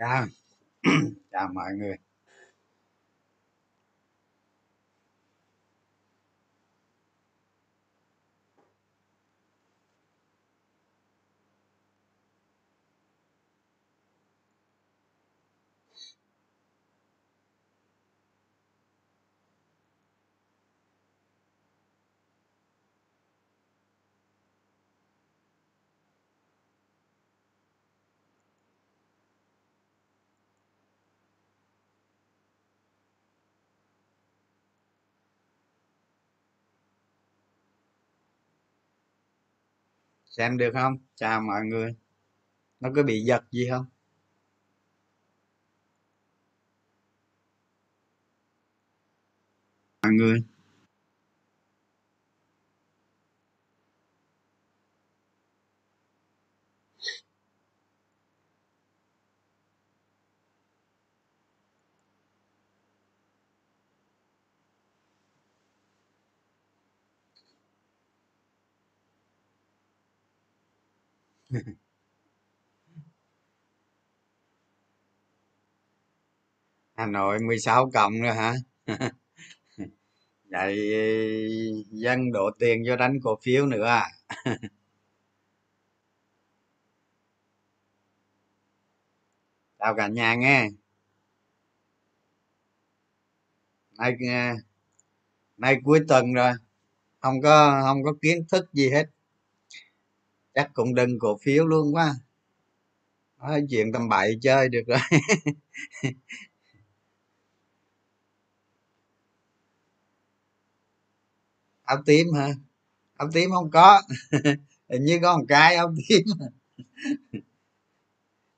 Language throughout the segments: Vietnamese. Chào chào mọi người. Xem được không? Chào mọi người. Nó có bị giật gì không? Mọi người. Hà Nội 16 cộng nữa hả? Vậy dân đổ tiền vô đánh cổ phiếu nữa à? Chào cả nhà nghe. Nay cuối tuần rồi, không có kiến thức gì hết. Chắc cũng đừng cổ phiếu luôn quá, nói chuyện tầm bậy chơi được rồi. Áo tím hả? Áo tím không có. Hình như có một cái áo tím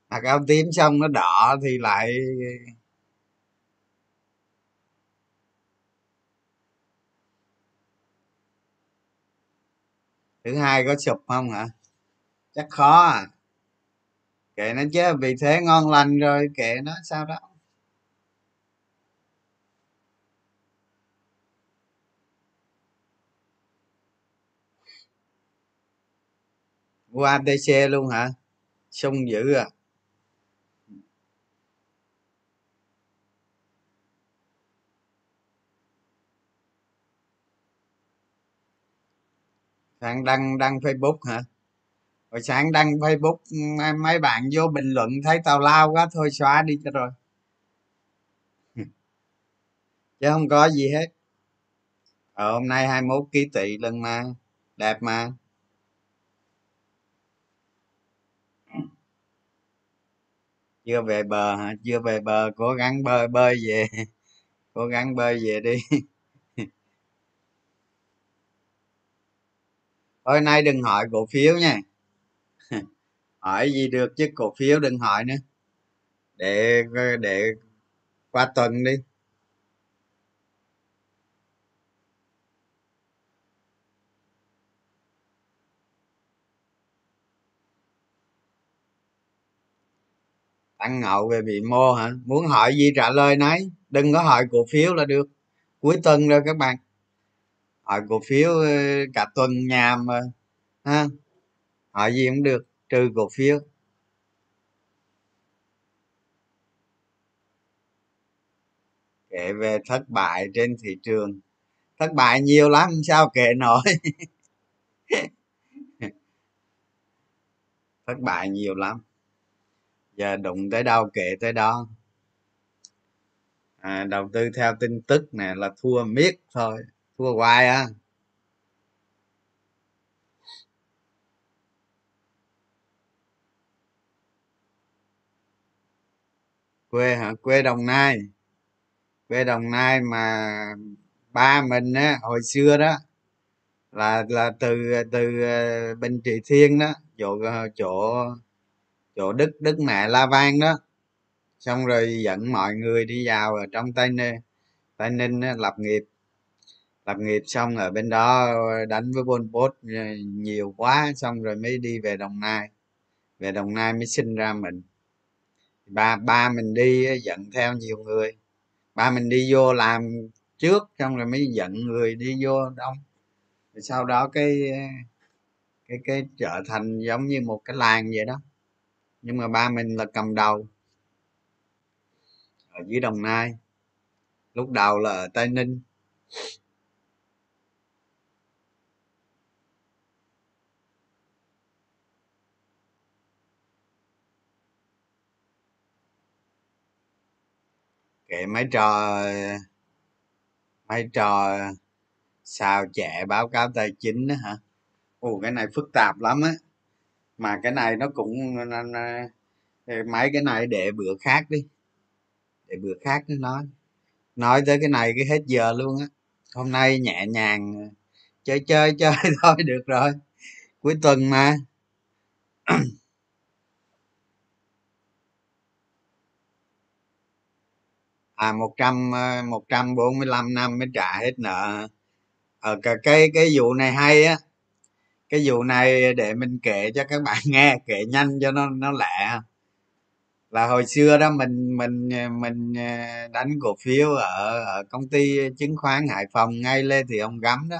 mặc áo tím xong nó đỏ thì lại thứ hai có sụp không hả? Chắc khó à, kệ nó chứ, vì thế ngon lành rồi, kệ nó sao đó. Mua ATC luôn hả? Sung dữ à. Sáng đăng Facebook hả? Hồi sáng đăng Facebook mấy bạn vô bình luận thấy tào lao quá, thôi xóa đi cho rồi, chứ không có gì hết. Hôm nay 21 ký tỵ lần mà, đẹp mà. Chưa về bờ hả? Chưa về bờ, cố gắng bơi về, cố gắng bơi về đi. Thôi nay đừng hỏi cổ phiếu nha. Hỏi gì được chứ cổ phiếu đừng hỏi nữa. Để qua tuần đi. Tăng ngậu về bị mô hả? Muốn hỏi gì trả lời nấy, đừng có hỏi cổ phiếu là được. Cuối tuần rồi các bạn. Hỏi cổ phiếu cả tuần nhàm mà ha, hỏi gì cũng được trừ cổ phiếu. Kể về thất bại trên thị trường, thất bại nhiều lắm sao kể nổi. Thất bại nhiều lắm, giờ đụng tới đâu kể tới đó. Đầu tư theo tin tức nè là thua miết thôi, thua hoài á. Quê hả? Quê Đồng Nai. Quê Đồng Nai mà ba mình á, hồi xưa đó là từ Bình Trị Thiên đó, chỗ đức mẹ La Vang đó, xong rồi dẫn mọi người đi vào ở trong Tây Ninh á, lập nghiệp xong ở bên đó đánh với Pol Pot nhiều quá, xong rồi mới đi về Đồng Nai. Về Đồng Nai mới sinh ra mình. Ba mình đi dẫn theo nhiều người, ba mình đi vô làm trước xong rồi mới dẫn người đi vô đông. Rồi sau đó cái trở thành giống như một cái làng vậy đó, nhưng mà ba mình là cầm đầu. ở dưới Đồng Nai, lúc đầu là ở Tây Ninh. Kệ mấy trò sao chẹ báo cáo tài chính đó hả? Ồ, cái này phức tạp lắm á, mà cái này nó cũng mấy cái này để bữa khác đi, để bữa khác nó nói tới cái này cái hết giờ luôn á. Hôm nay nhẹ nhàng chơi thôi được rồi, cuối tuần mà. À, 145 năm mới trả hết nợ. Cái vụ này hay á, cái vụ này để mình kể cho các bạn nghe, kể nhanh cho nó lẹ. Là hồi xưa đó mình đánh cổ phiếu ở công ty chứng khoán Hải Phòng ngay Lê Thị Hồng Gấm đó,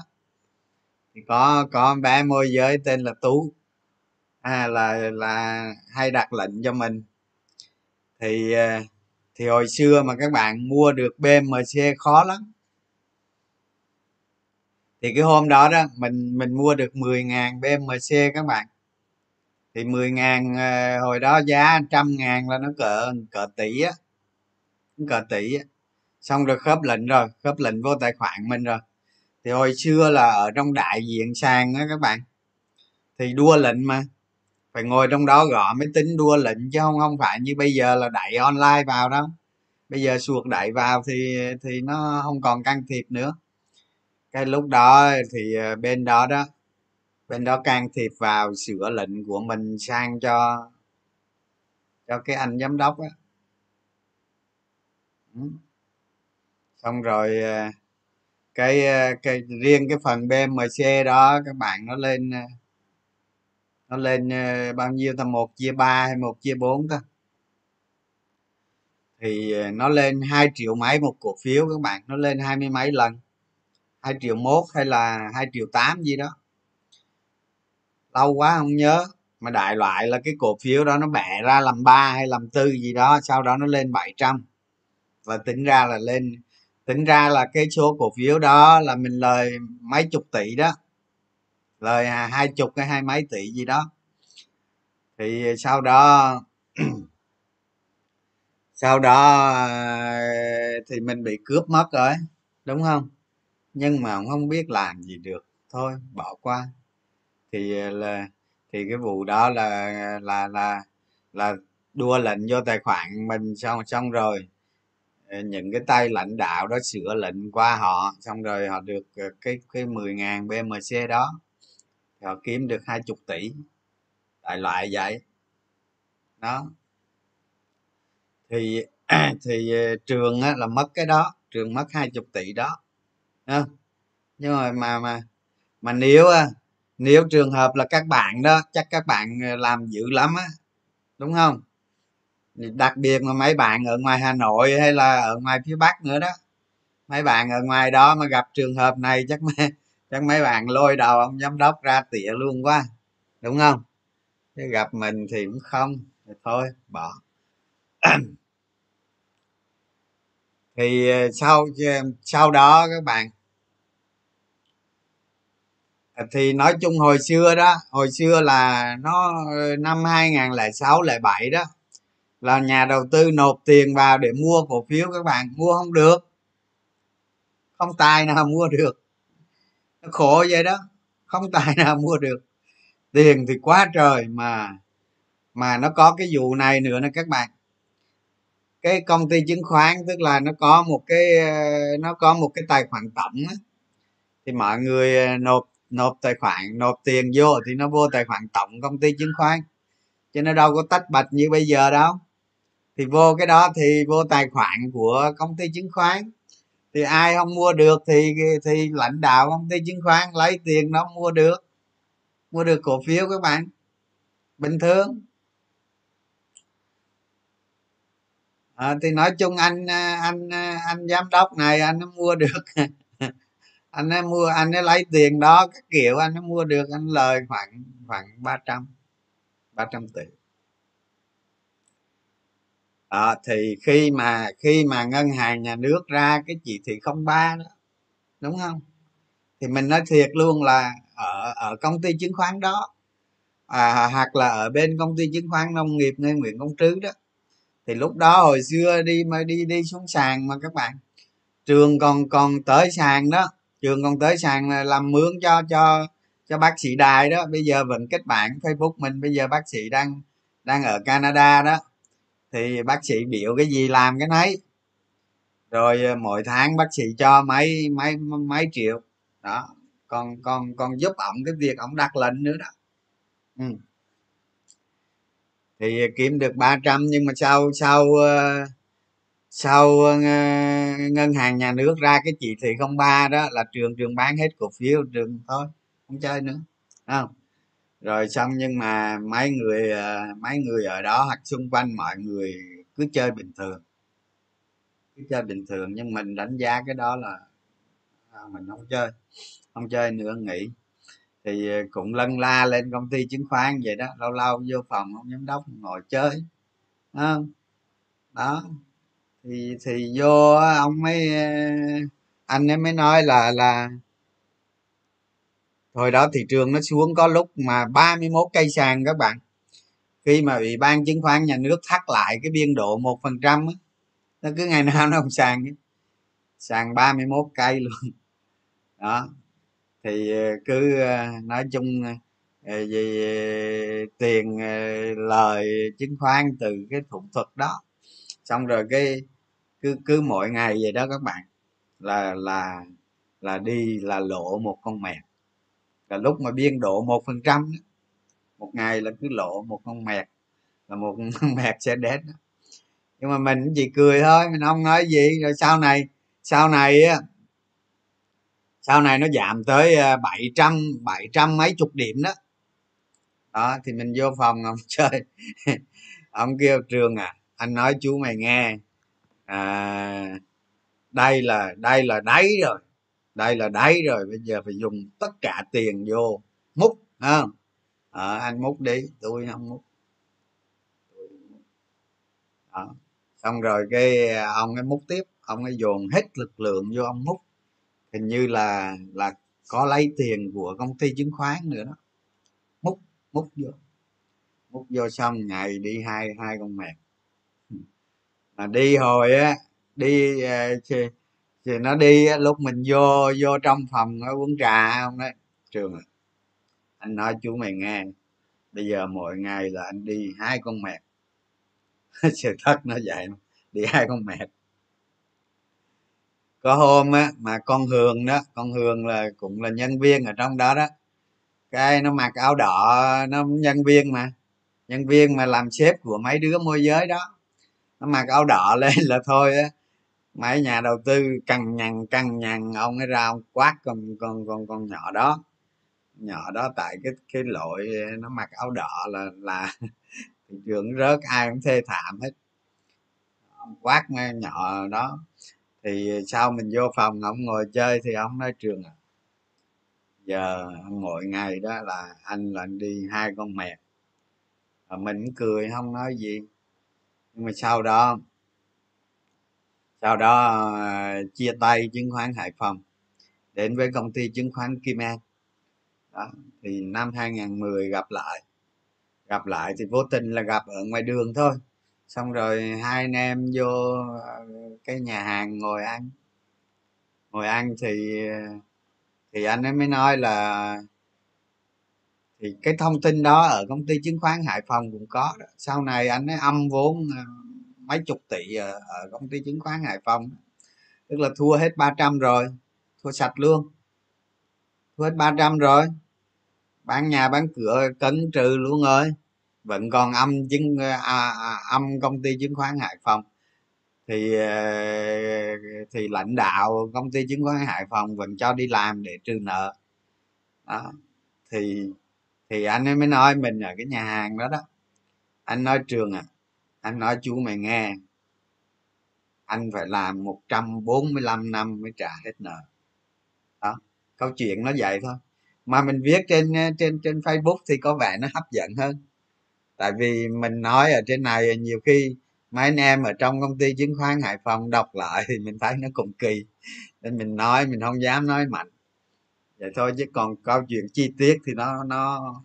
thì có bé môi giới tên là Tú, là hay đặt lệnh cho mình. Thì hồi xưa mà các bạn mua được BMC khó lắm. Thì cái hôm đó đó mình mua được 10.000 BMC các bạn. Thì 10.000 hồi đó giá 100.000 là nó cỡ tỷ á. Xong rồi khớp lệnh vô tài khoản mình rồi. Thì hồi xưa là ở trong đại diện sàn á các bạn. Thì đua lệnh mà, phải ngồi trong đó gõ máy tính đua lệnh, chứ không phải như bây giờ là đẩy online vào đâu. Bây giờ suộc đẩy vào thì nó không còn can thiệp nữa. Cái lúc đó thì bên đó can thiệp vào sửa lệnh của mình sang cho cái anh giám đốc á. Xong rồi cái riêng cái phần BMC đó các bạn, nó lên bao nhiêu ta, 1/3 hay 1/4 ta, thì nó lên 2 triệu mấy một cổ phiếu các bạn. Nó lên 20 mấy lần, 2,1 triệu hay là 2,8 triệu gì đó, lâu quá không nhớ. Mà đại loại là cái cổ phiếu đó nó bẻ ra làm 3 hay làm 4 gì đó, sau đó nó lên 700, và tính ra là cái số cổ phiếu đó là mình lời mấy chục tỷ đó, lời 20 hay 20 mấy tỷ gì đó. Thì sau đó thì mình bị cướp mất rồi đúng không, nhưng mà không biết làm gì được, thôi bỏ qua. Thì cái vụ đó là đua lệnh vô tài khoản mình, xong rồi những cái tay lãnh đạo đó sửa lệnh qua họ, xong rồi họ được cái 10.000 BMC đó, họ kiếm được 20 tỷ, đại loại vậy đó. Thì trường á, là mất cái đó, trường mất 20 tỷ đó. Nhưng mà nếu trường hợp là các bạn đó, chắc các bạn làm dữ lắm á đúng không, đặc biệt mà mấy bạn ở ngoài Hà Nội hay là ở ngoài phía Bắc nữa đó, mấy bạn ở ngoài đó mà gặp trường hợp này chắc mấy bạn lôi đầu ông giám đốc ra tỉa luôn quá đúng không, chứ gặp mình thì cũng không, thôi bỏ. Thì sau đó các bạn, thì nói chung hồi xưa là nó năm 2006 2007 đó là nhà đầu tư nộp tiền vào để mua cổ phiếu các bạn, mua không được, không tài nào mua được, nó khổ vậy đó, không tài nào mua được, tiền thì quá trời. Mà nó có cái vụ này nữa nè các bạn. Cái công ty chứng khoán, tức là nó có một cái tài khoản tổng á, thì mọi người nộp tiền vô thì nó vô tài khoản tổng công ty chứng khoán, chứ nó đâu có tách bạch như bây giờ đâu. Thì vô cái đó thì vô tài khoản của công ty chứng khoán, thì ai không mua được thì lãnh đạo công ty chứng khoán lấy tiền nó mua được cổ phiếu các bạn, bình thường. Thì nói chung anh giám đốc này anh nó mua được. Anh ấy lấy tiền đó các kiểu, anh ấy mua được, anh lời khoảng 300 tỷ. Thì khi mà ngân hàng nhà nước ra cái chỉ thị 03 đó, đúng không, thì mình nói thiệt luôn là ở công ty chứng khoán đó, hoặc là ở bên công ty chứng khoán nông nghiệp Nghe Nguyễn Công Trứ đó, thì lúc đó hồi xưa đi xuống sàn mà các bạn, trường còn tới sàn đó, trường còn tới sàn là làm mướn cho bác sĩ Đài đó, bây giờ vẫn kết bạn Facebook mình. Bây giờ bác sĩ đang ở Canada đó, thì bác sĩ biểu cái gì làm cái nấy, rồi mỗi tháng bác sĩ cho mấy triệu đó, còn giúp ổng cái việc ổng đặt lệnh nữa đó. Thì kiếm được 300, nhưng mà sau ngân hàng nhà nước ra cái chỉ thị 03 đó là trường bán hết cổ phiếu, trường thôi không chơi nữa, không rồi xong. Nhưng mà mấy người ở đó hoặc xung quanh mọi người cứ chơi bình thường, nhưng mình đánh giá cái đó là mình không chơi nữa, nghỉ. Thì cũng lân la lên công ty chứng khoán vậy đó, lâu lâu vô phòng ông giám đốc ngồi chơi đó, thì vô anh ấy mới nói là hồi đó thị trường nó xuống có lúc mà 31 cây sàn các bạn, khi mà Ủy ban chứng khoán nhà nước thắt lại cái biên độ 1%, nó cứ ngày nào nó không sàn 31 cây luôn đó. Thì cứ nói chung về tiền lời chứng khoán từ cái thủ thuật đó, xong rồi cái cứ mỗi ngày vậy đó các bạn, là đi là lộ một con mẹt, là lúc mà biên độ 1% một ngày là cứ lộ một con mẹt, là một con mẹt sẽ đến. Nhưng mà mình chỉ cười thôi, mình không nói gì. Rồi sau này nó giảm tới 700 mấy chục điểm đó đó, thì mình vô phòng ông chơi ông kêu Trường anh nói chú mày nghe, đây là đáy rồi, bây giờ phải dùng tất cả tiền vô múc, không anh múc đi, tôi không múc đó. Xong rồi cái ông ấy múc tiếp, ông ấy dồn hết lực lượng vô ông múc, hình như là có lấy tiền của công ty chứng khoán nữa đó, múc vô xong ngày đi hai con mẹt. Mà đi hồi á, đi thì nó đi lúc mình vô trong phòng nó uống trà, không đấy Trường anh nói chú mày nghe, bây giờ mỗi ngày là anh đi 2 con mẹt sự thật nó vậy, đi 2 con mẹt. Có hôm á mà con Hường đó, con Hường là cũng là nhân viên ở trong đó đó, cái nó mặc áo đỏ, nó nhân viên mà làm sếp của mấy đứa môi giới đó, nó mặc áo đỏ lên là thôi á, mấy nhà đầu tư cằn nhằn ông ấy ra, ông quát con nhỏ đó tại cái lỗi nó mặc áo đỏ là thị trường rớt, ai cũng thê thảm hết, ông quát mấy nhỏ đó. Thì sau mình vô phòng ông ngồi chơi, thì ông nói Trường giờ mỗi ngày đó là anh đi 2 con mẹt. Và mình cười không nói gì, nhưng mà sau đó chia tay chứng khoán Hải Phòng, đến với công ty chứng khoán Kim An đó. Thì năm 2010 gặp lại thì vô tình là gặp ở ngoài đường thôi, xong rồi hai anh em vô cái nhà hàng ngồi ăn thì anh ấy mới nói là thì cái thông tin đó ở công ty chứng khoán Hải Phòng cũng có đó. Sau này anh ấy âm vốn mấy chục tỷ ở công ty chứng khoán Hải Phòng, tức là thua hết 300 rồi, thua sạch luôn, thua hết 300 rồi, bán nhà bán cửa cấn trừ luôn rồi, vẫn còn âm công ty chứng khoán Hải Phòng. Thì lãnh đạo công ty chứng khoán Hải Phòng vẫn cho đi làm để trừ nợ đó. Thì anh ấy mới nói mình ở cái nhà hàng đó đó, anh nói Trường anh nói chú mày nghe, anh phải làm 145 năm mới trả hết nợ đó. Câu chuyện nó vậy thôi, mà mình viết trên Facebook thì có vẻ nó hấp dẫn hơn, tại vì mình nói ở trên này nhiều khi mấy anh em ở trong công ty chứng khoán Hải Phòng đọc lại thì mình thấy nó cũng kỳ, nên mình nói mình không dám nói mạnh vậy thôi, chứ còn câu chuyện chi tiết thì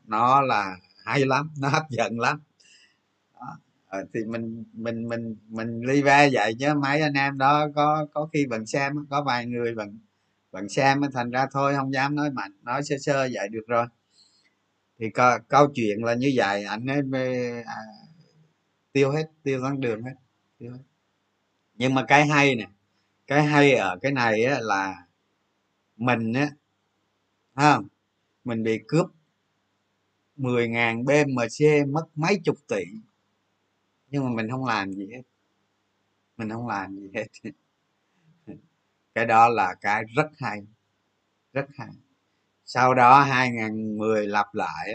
nó là hay lắm, nó hấp dẫn lắm. Đó. Thì mình li ve vậy, chứ mấy anh em đó có khi bằng xem, có vài người bằng xem, thành ra thôi không dám nói mạnh, nói sơ sơ vậy được rồi. Thì câu chuyện là như vậy, ảnh ấy tiêu hết, tiêu thẳng đường hết, tiêu hết. Nhưng mà cái hay nè, cái hay ở cái này á, là mình á, không, mình bị cướp 10.000 BMC mất mấy chục tỷ, nhưng mà mình không làm gì hết, mình không làm gì hết. Cái đó là cái rất hay, rất hay. Sau đó 2010 lặp lại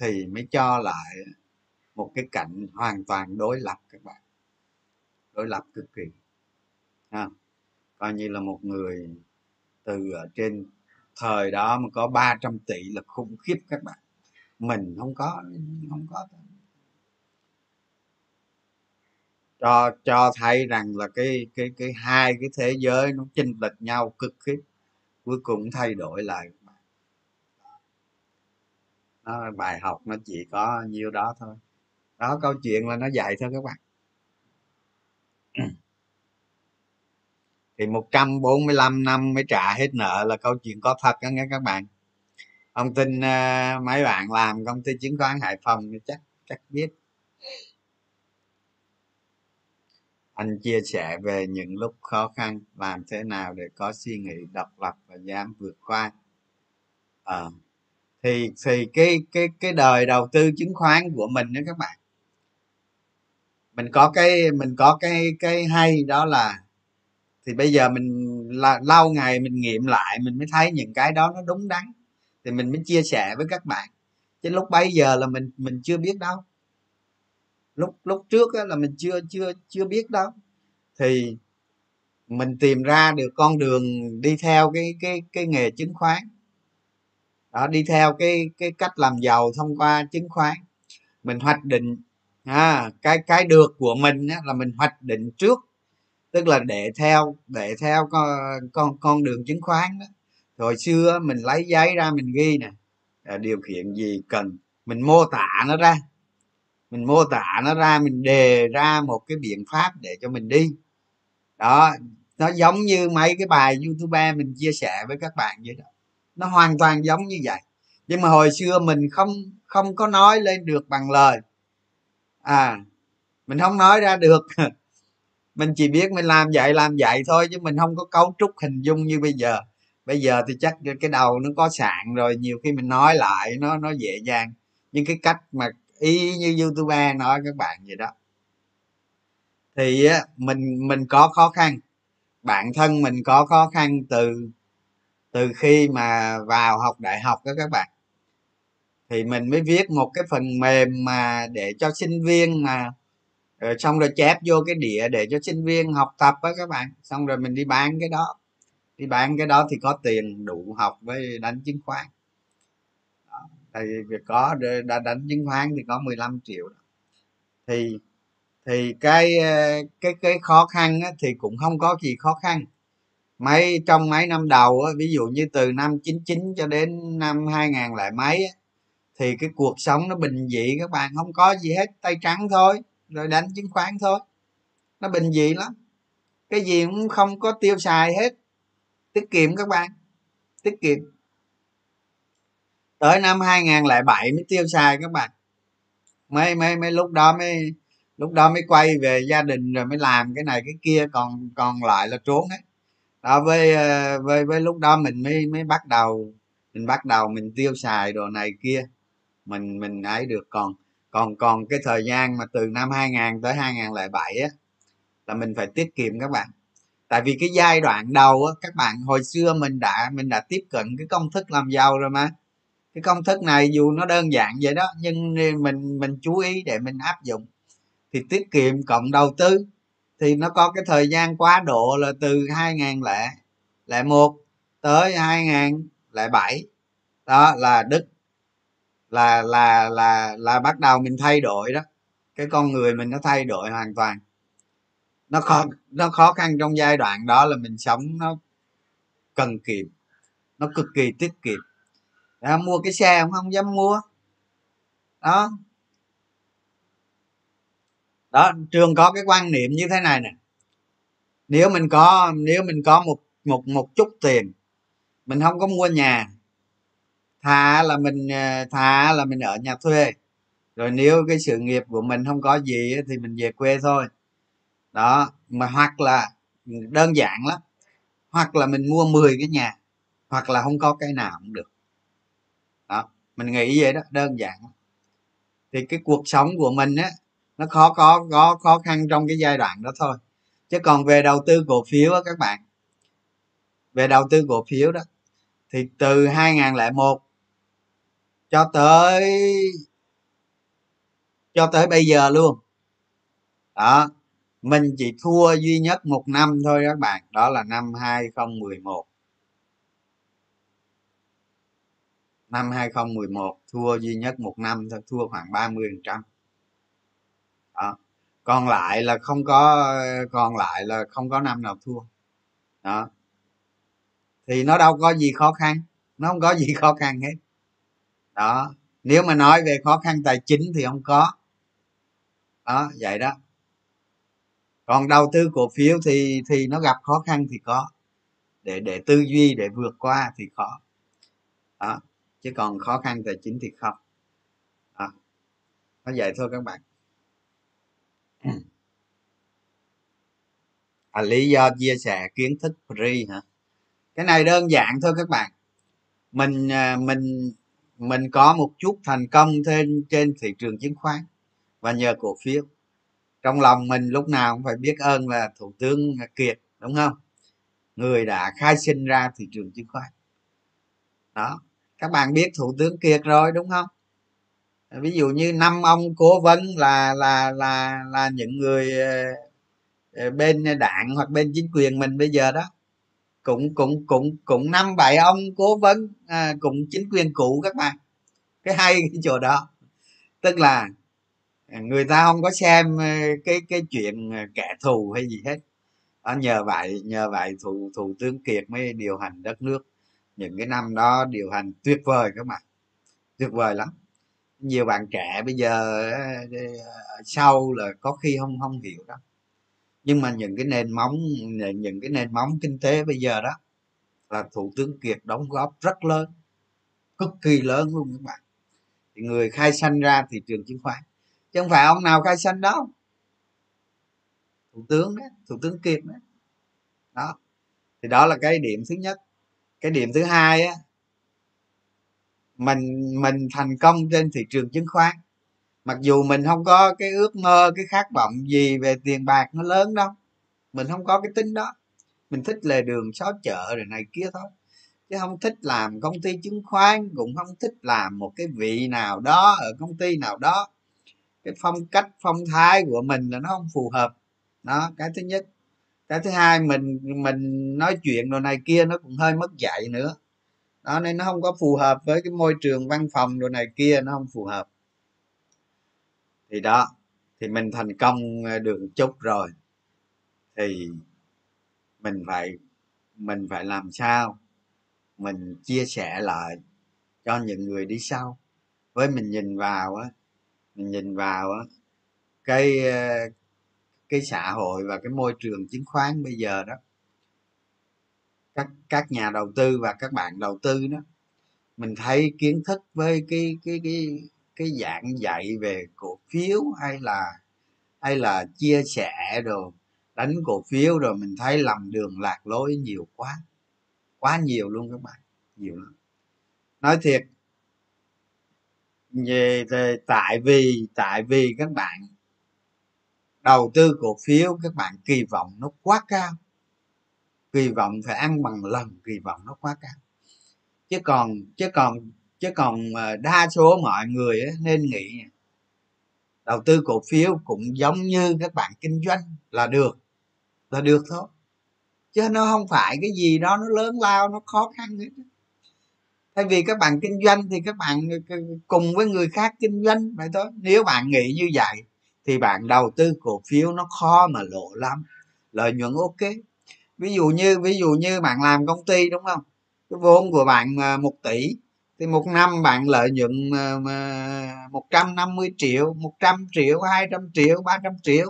thì mới cho lại một cái cảnh hoàn toàn đối lập các bạn, đối lập cực kỳ, à, coi như là một người từ ở trên thời đó mà có 300 tỷ là khủng khiếp các bạn, mình không có cho thấy rằng là cái hai cái thế giới nó chênh lệch nhau cực khiếp, cuối cùng thay đổi lại. Nó, bài học nó chỉ có nhiêu đó thôi, đó câu chuyện là nó dạy thôi các bạn. Thì 145 năm mới trả hết nợ là câu chuyện có thật đó nghe các bạn. Ông tin mấy bạn làm công ty chứng khoán Hải Phòng thì chắc biết. Anh chia sẻ về những lúc khó khăn, làm thế nào để có suy nghĩ độc lập và dám vượt qua. Thì cái đời đầu tư chứng khoán của mình đó các bạn, mình có cái hay đó là, thì bây giờ mình là lâu ngày mình nghiệm lại mình mới thấy những cái đó nó đúng đắn, thì mình mới chia sẻ với các bạn, chứ lúc bấy giờ là mình chưa biết đâu, lúc trước là mình chưa biết đâu. Thì mình tìm ra được con đường đi theo cái nghề chứng khoán đó, đi theo cái cách làm giàu thông qua chứng khoán. Mình hoạch định cái được của mình là mình hoạch định trước, tức là để theo con đường chứng khoán đó. Hồi xưa mình lấy giấy ra mình ghi nè, điều kiện gì cần, mình mô tả nó ra, mình đề ra một cái biện pháp để cho mình đi đó. Nó giống như mấy cái bài YouTube mình chia sẻ với các bạn vậy đó, nó hoàn toàn giống như vậy. Nhưng mà hồi xưa mình không có nói lên được bằng lời, mình không nói ra được. Mình chỉ biết mình làm vậy thôi, chứ mình không có cấu trúc hình dung như bây giờ. Bây giờ thì chắc cái đầu nó có sạn rồi, nhiều khi mình nói lại nó dễ dàng. Nhưng cái cách mà ý như YouTuber nói các bạn vậy đó, thì mình có khó khăn, bản thân mình có khó khăn từ khi mà vào học đại học đó các bạn. Thì mình mới viết một cái phần mềm mà để cho sinh viên, mà xong rồi chép vô cái đĩa để cho sinh viên học tập đó các bạn. Xong rồi mình đi bán cái đó thì có tiền đủ học với đánh chứng khoán. Thì có đánh chứng khoán thì có 15 triệu đó. Thì cái khó khăn thì cũng không có gì khó khăn. Trong mấy năm đầu á, ví dụ như từ năm 99 cho đến năm 2000 lại mấy á, thì cái cuộc sống nó bình dị các bạn, không có gì hết, tay trắng thôi, rồi đánh chứng khoán thôi, nó bình dị lắm, cái gì cũng không có tiêu xài hết, tiết kiệm các bạn, tiết kiệm. Tới năm 2007 mới tiêu xài các bạn, mới lúc đó mới quay về gia đình rồi mới làm cái này cái kia, còn lại là trốn hết. Đó, với lúc đó mình mới bắt đầu mình tiêu xài đồ này kia, mình ấy được. Còn cái thời gian mà từ năm 2000 tới 2007 á, là mình phải tiết kiệm các bạn. Tại vì cái giai đoạn đầu á các bạn, hồi xưa mình đã tiếp cận cái công thức làm giàu rồi mà. Cái công thức này dù nó đơn giản vậy đó, nhưng mình chú ý để mình áp dụng. Thì tiết kiệm cộng đầu tư thì nó có cái thời gian quá độ là từ 2001 tới 2007. Đó là bắt đầu mình thay đổi đó, cái con người mình nó thay đổi hoàn toàn. nó khó khăn trong giai đoạn đó là mình sống nó cần kiệm, nó cực kỳ tiết kiệm. Đã mua cái xe cũng không dám mua đó. Đó, Trường có cái quan niệm như thế này nè, nếu mình có một chút tiền, mình không có mua nhà, thà là mình ở nhà thuê, rồi nếu cái sự nghiệp của mình không có gì thì mình về quê thôi đó. Mà hoặc là đơn giản lắm, hoặc là mình mua 10 cái nhà, hoặc là không có cái nào cũng được đó. Mình nghĩ vậy đó, đơn giản. Thì cái cuộc sống của mình á, nó khó khăn trong cái giai đoạn đó thôi. Chứ còn về đầu tư cổ phiếu á các bạn, về đầu tư cổ phiếu đó thì từ 2001 cho tới bây giờ luôn đó, mình chỉ thua duy nhất một năm thôi các bạn, đó là năm 2011. Năm 2011 thua duy nhất một năm thôi, thua khoảng 30%. Đó. Còn lại là không có năm nào thua. Đó. Thì nó đâu có gì khó khăn, nó không có gì khó khăn hết. Đó, nếu mà nói về khó khăn tài chính thì không có. Đó, vậy đó. Còn đầu tư cổ phiếu thì nó gặp khó khăn thì có. Để tư duy để vượt qua thì khó. Đó, chứ còn khó khăn tài chính thì không. Đó. Nó vậy thôi các bạn. À, lý do chia sẻ kiến thức free hả? Cái này đơn giản thôi các bạn. Mình có một chút thành công trên thị trường chứng khoán và nhờ cổ phiếu. Trong lòng mình lúc nào cũng phải biết ơn là Thủ tướng Kiệt, đúng không? Người đã khai sinh ra thị trường chứng khoán. Đó, các bạn biết Thủ tướng Kiệt rồi đúng không? Ví dụ như 5 ông cố vấn là những người bên đảng hoặc bên chính quyền mình bây giờ đó, cũng 5-7 ông cố vấn cũng chính quyền cũ các bạn. Cái hay cái chỗ đó, tức là người ta không có xem cái chuyện kẻ thù hay gì hết đó. Nhờ vậy thủ tướng Kiệt mới điều hành đất nước. Những cái năm đó điều hành tuyệt vời các bạn, tuyệt vời lắm. Nhiều bạn trẻ bây giờ sau là có khi không hiểu đó, nhưng mà những cái nền móng kinh tế bây giờ đó là Thủ tướng Kiệt đóng góp rất lớn, cực kỳ lớn luôn các bạn. Thì người khai sanh ra thị trường chứng khoán, chứ không phải ông nào khai sanh đâu. Thủ tướng đấy, Thủ tướng Kiệt đấy. Đó, thì đó là cái điểm thứ nhất. Cái điểm thứ hai á, mình thành công trên thị trường chứng khoán, mặc dù mình không có cái ước mơ, cái khát vọng gì về tiền bạc nó lớn đâu, mình không có cái tính đó. Mình thích lề đường xó chợ rồi này kia thôi, chứ không thích làm công ty chứng khoán, cũng không thích làm một cái vị nào đó ở công ty nào đó. Cái phong cách phong thái của mình là nó không phù hợp đó, cái thứ nhất. Cái thứ hai, mình nói chuyện đồ này kia nó cũng hơi mất dạy nữa đó, nên nó không có phù hợp với cái môi trường văn phòng đồ này kia, nó không phù hợp. Thì đó, thì mình thành công được một chút rồi thì mình phải làm sao mình chia sẻ lại cho những người đi sau. Với mình nhìn vào á cái xã hội và cái môi trường chứng khoán bây giờ đó, các nhà đầu tư và các bạn đầu tư đó, mình thấy kiến thức với cái dạng dạy về cổ phiếu hay là chia sẻ đồ đánh cổ phiếu rồi mình thấy lầm đường lạc lối nhiều quá nhiều luôn các bạn, nhiều lắm. Nói thiệt về tại vì các bạn đầu tư cổ phiếu, các bạn kỳ vọng nó quá cao, kỳ vọng phải ăn bằng lần, kỳ vọng nó quá cao. Chứ còn đa số mọi người nên nghĩ đầu tư cổ phiếu cũng giống như các bạn kinh doanh là được thôi, chứ nó không phải cái gì đó nó lớn lao, nó khó khăn hết. Thay vì các bạn kinh doanh thì các bạn cùng với người khác kinh doanh vậy thôi. Nếu bạn nghĩ như vậy thì bạn đầu tư cổ phiếu nó khó mà lộ lắm. lợi nhuận ok. Ví dụ như bạn làm công ty đúng không, cái vốn của bạn 1 tỷ thì một năm bạn lợi nhuận 150 triệu, 100 triệu, 200 triệu, 300 triệu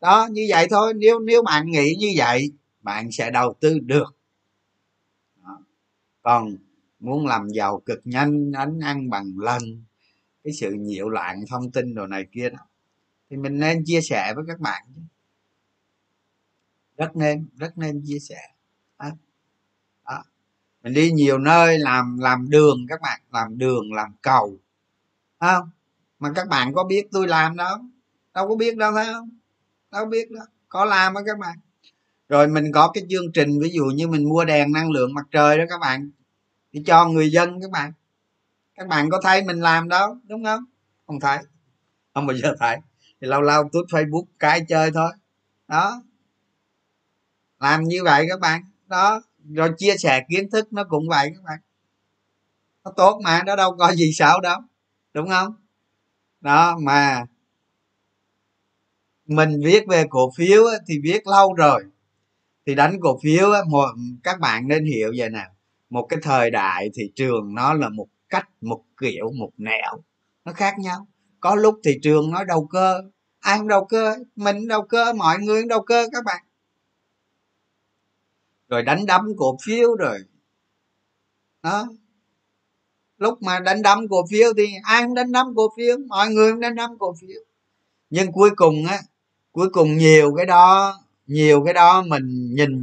đó, như vậy thôi. Nếu bạn nghĩ như vậy bạn sẽ đầu tư được đó. Còn muốn làm giàu cực nhanh, đánh ăn bằng lần, cái sự nhiễu loạn thông tin đồ này kia đó, thì mình nên chia sẻ với các bạn, rất nên chia sẻ đó. Đó. Mình đi nhiều nơi làm đường, các bạn làm đường làm cầu không, mà các bạn có biết tôi làm đâu, đâu có biết đâu, thấy không, đâu có biết đó, có làm đó các bạn. Rồi mình có cái chương trình, ví dụ như mình mua đèn năng lượng mặt trời đó các bạn, thì cho người dân các bạn. Các bạn có thấy mình làm đâu, đúng không? Không thấy, không bao giờ thấy. Thì lâu lâu tút Facebook cái chơi thôi. Đó. Làm như vậy các bạn. Đó. Rồi chia sẻ kiến thức nó cũng vậy các bạn. Nó tốt mà, nó đâu có gì xấu đâu. Đúng không? Đó, mà mình viết về cổ phiếu thì viết lâu rồi. Thì đánh cổ phiếu, các bạn nên hiểu vậy nè. Một cái thời đại thị trường nó là một cách, một kiểu, một nẻo, nó khác nhau. Có lúc thị trường nói đầu cơ, ai không đầu cơ, mình đầu cơ, mọi người đầu cơ các bạn. Rồi đánh đấm cổ phiếu rồi đó. Lúc mà đánh đấm cổ phiếu thì ai không đánh đấm cổ phiếu, mọi người không đánh đấm cổ phiếu. Nhưng cuối cùng á, nhiều cái đó mình nhìn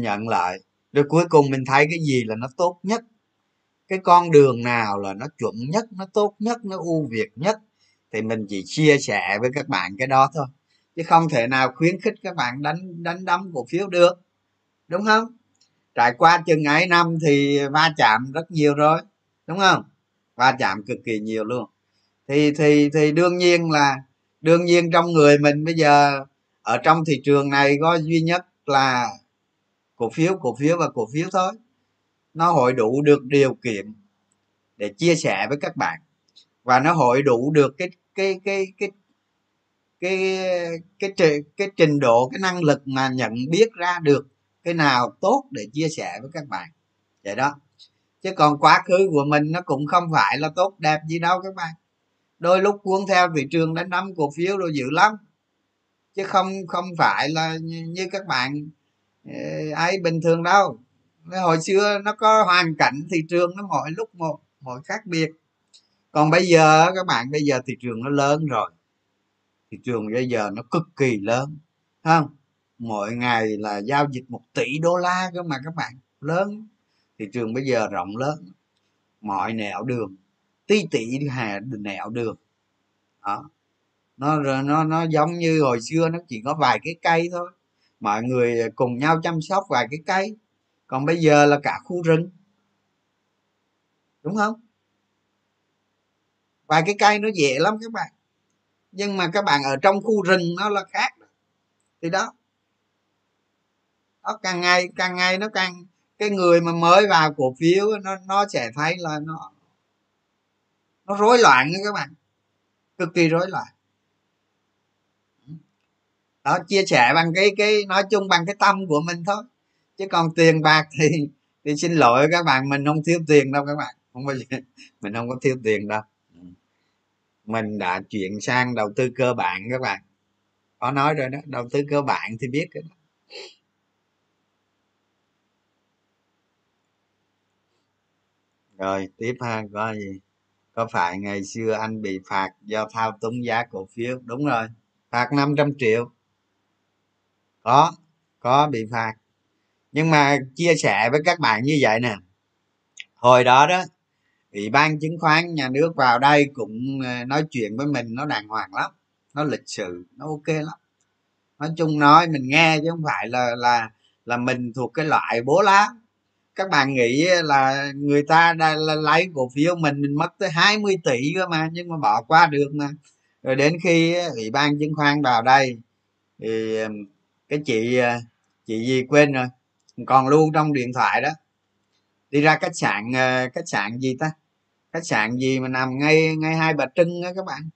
nhận lại, rồi cuối cùng mình thấy cái gì là nó tốt nhất, cái con đường nào là nó chuẩn nhất, nó tốt nhất, nó ưu việt nhất, thì mình chỉ chia sẻ với các bạn cái đó thôi, chứ không thể nào khuyến khích các bạn đánh đấm cổ phiếu được, đúng không? Trải qua chừng ấy năm thì va chạm rất nhiều rồi, đúng không? Va chạm cực kỳ nhiều luôn. Thì đương nhiên trong người mình bây giờ ở trong thị trường này có duy nhất là cổ phiếu thôi. Nó hội đủ được điều kiện để chia sẻ với các bạn, và nó hội đủ được cái trình độ, cái năng lực mà nhận biết ra được cái nào tốt để chia sẻ với các bạn, vậy đó. Chứ còn quá khứ của mình nó cũng không phải là tốt đẹp gì đâu các bạn. Đôi lúc cuốn theo thị trường đánh đấm cổ phiếu rồi dữ lắm, chứ không phải là như các bạn ấy bình thường đâu. Hồi xưa nó có hoàn cảnh thị trường nó mỗi lúc mỗi khác biệt. Còn bây giờ các bạn, bây giờ thị trường nó lớn rồi, thị trường bây giờ nó cực kỳ lớn, không? Mỗi ngày là giao dịch 1 tỷ đô la cơ mà các bạn, lớn. Thị trường bây giờ rộng lớn, mọi nẻo đường, nẻo đường đó. Nó giống như hồi xưa nó chỉ có vài cái cây thôi, mọi người cùng nhau chăm sóc vài cái cây. Còn bây giờ là cả khu rừng, đúng không? Vài cái cây nó dễ lắm các bạn, nhưng mà các bạn ở trong khu rừng nó là khác. Thì đó càng ngày nó càng, cái người mà mới vào cổ phiếu nó sẽ thấy là nó rối loạn đó các bạn, cực kỳ rối loạn. Đó, chia sẻ bằng cái nói chung bằng cái tâm của mình thôi, chứ còn tiền bạc thì xin lỗi các bạn, mình không thiếu tiền đâu các bạn, không bao giờ mình không có thiếu tiền đâu. Mình đã chuyển sang đầu tư cơ bản các bạn, có nói rồi đó, đầu tư cơ bản thì biết cái đó. Rồi tiếp ha, có gì, có phải ngày xưa anh bị phạt do thao túng giá cổ phiếu? Đúng rồi, phạt 500 triệu có bị phạt. Nhưng mà chia sẻ với các bạn như vậy nè, hồi đó Ủy ban Chứng khoán Nhà nước vào đây cũng nói chuyện với mình, nó đàng hoàng lắm, nó lịch sự, nó ok lắm. Nói chung nói mình nghe, chứ không phải là mình thuộc cái loại bố lá. Các bạn nghĩ là người ta lấy cổ phiếu mình mất tới 20 tỷ cơ mà, nhưng mà bỏ qua được mà. Rồi đến khi Ủy ban Chứng khoán vào đây thì cái chị gì quên rồi, còn luôn trong điện thoại đó, đi ra khách sạn gì mà nằm ngay Hai Bà Trưng á các bạn,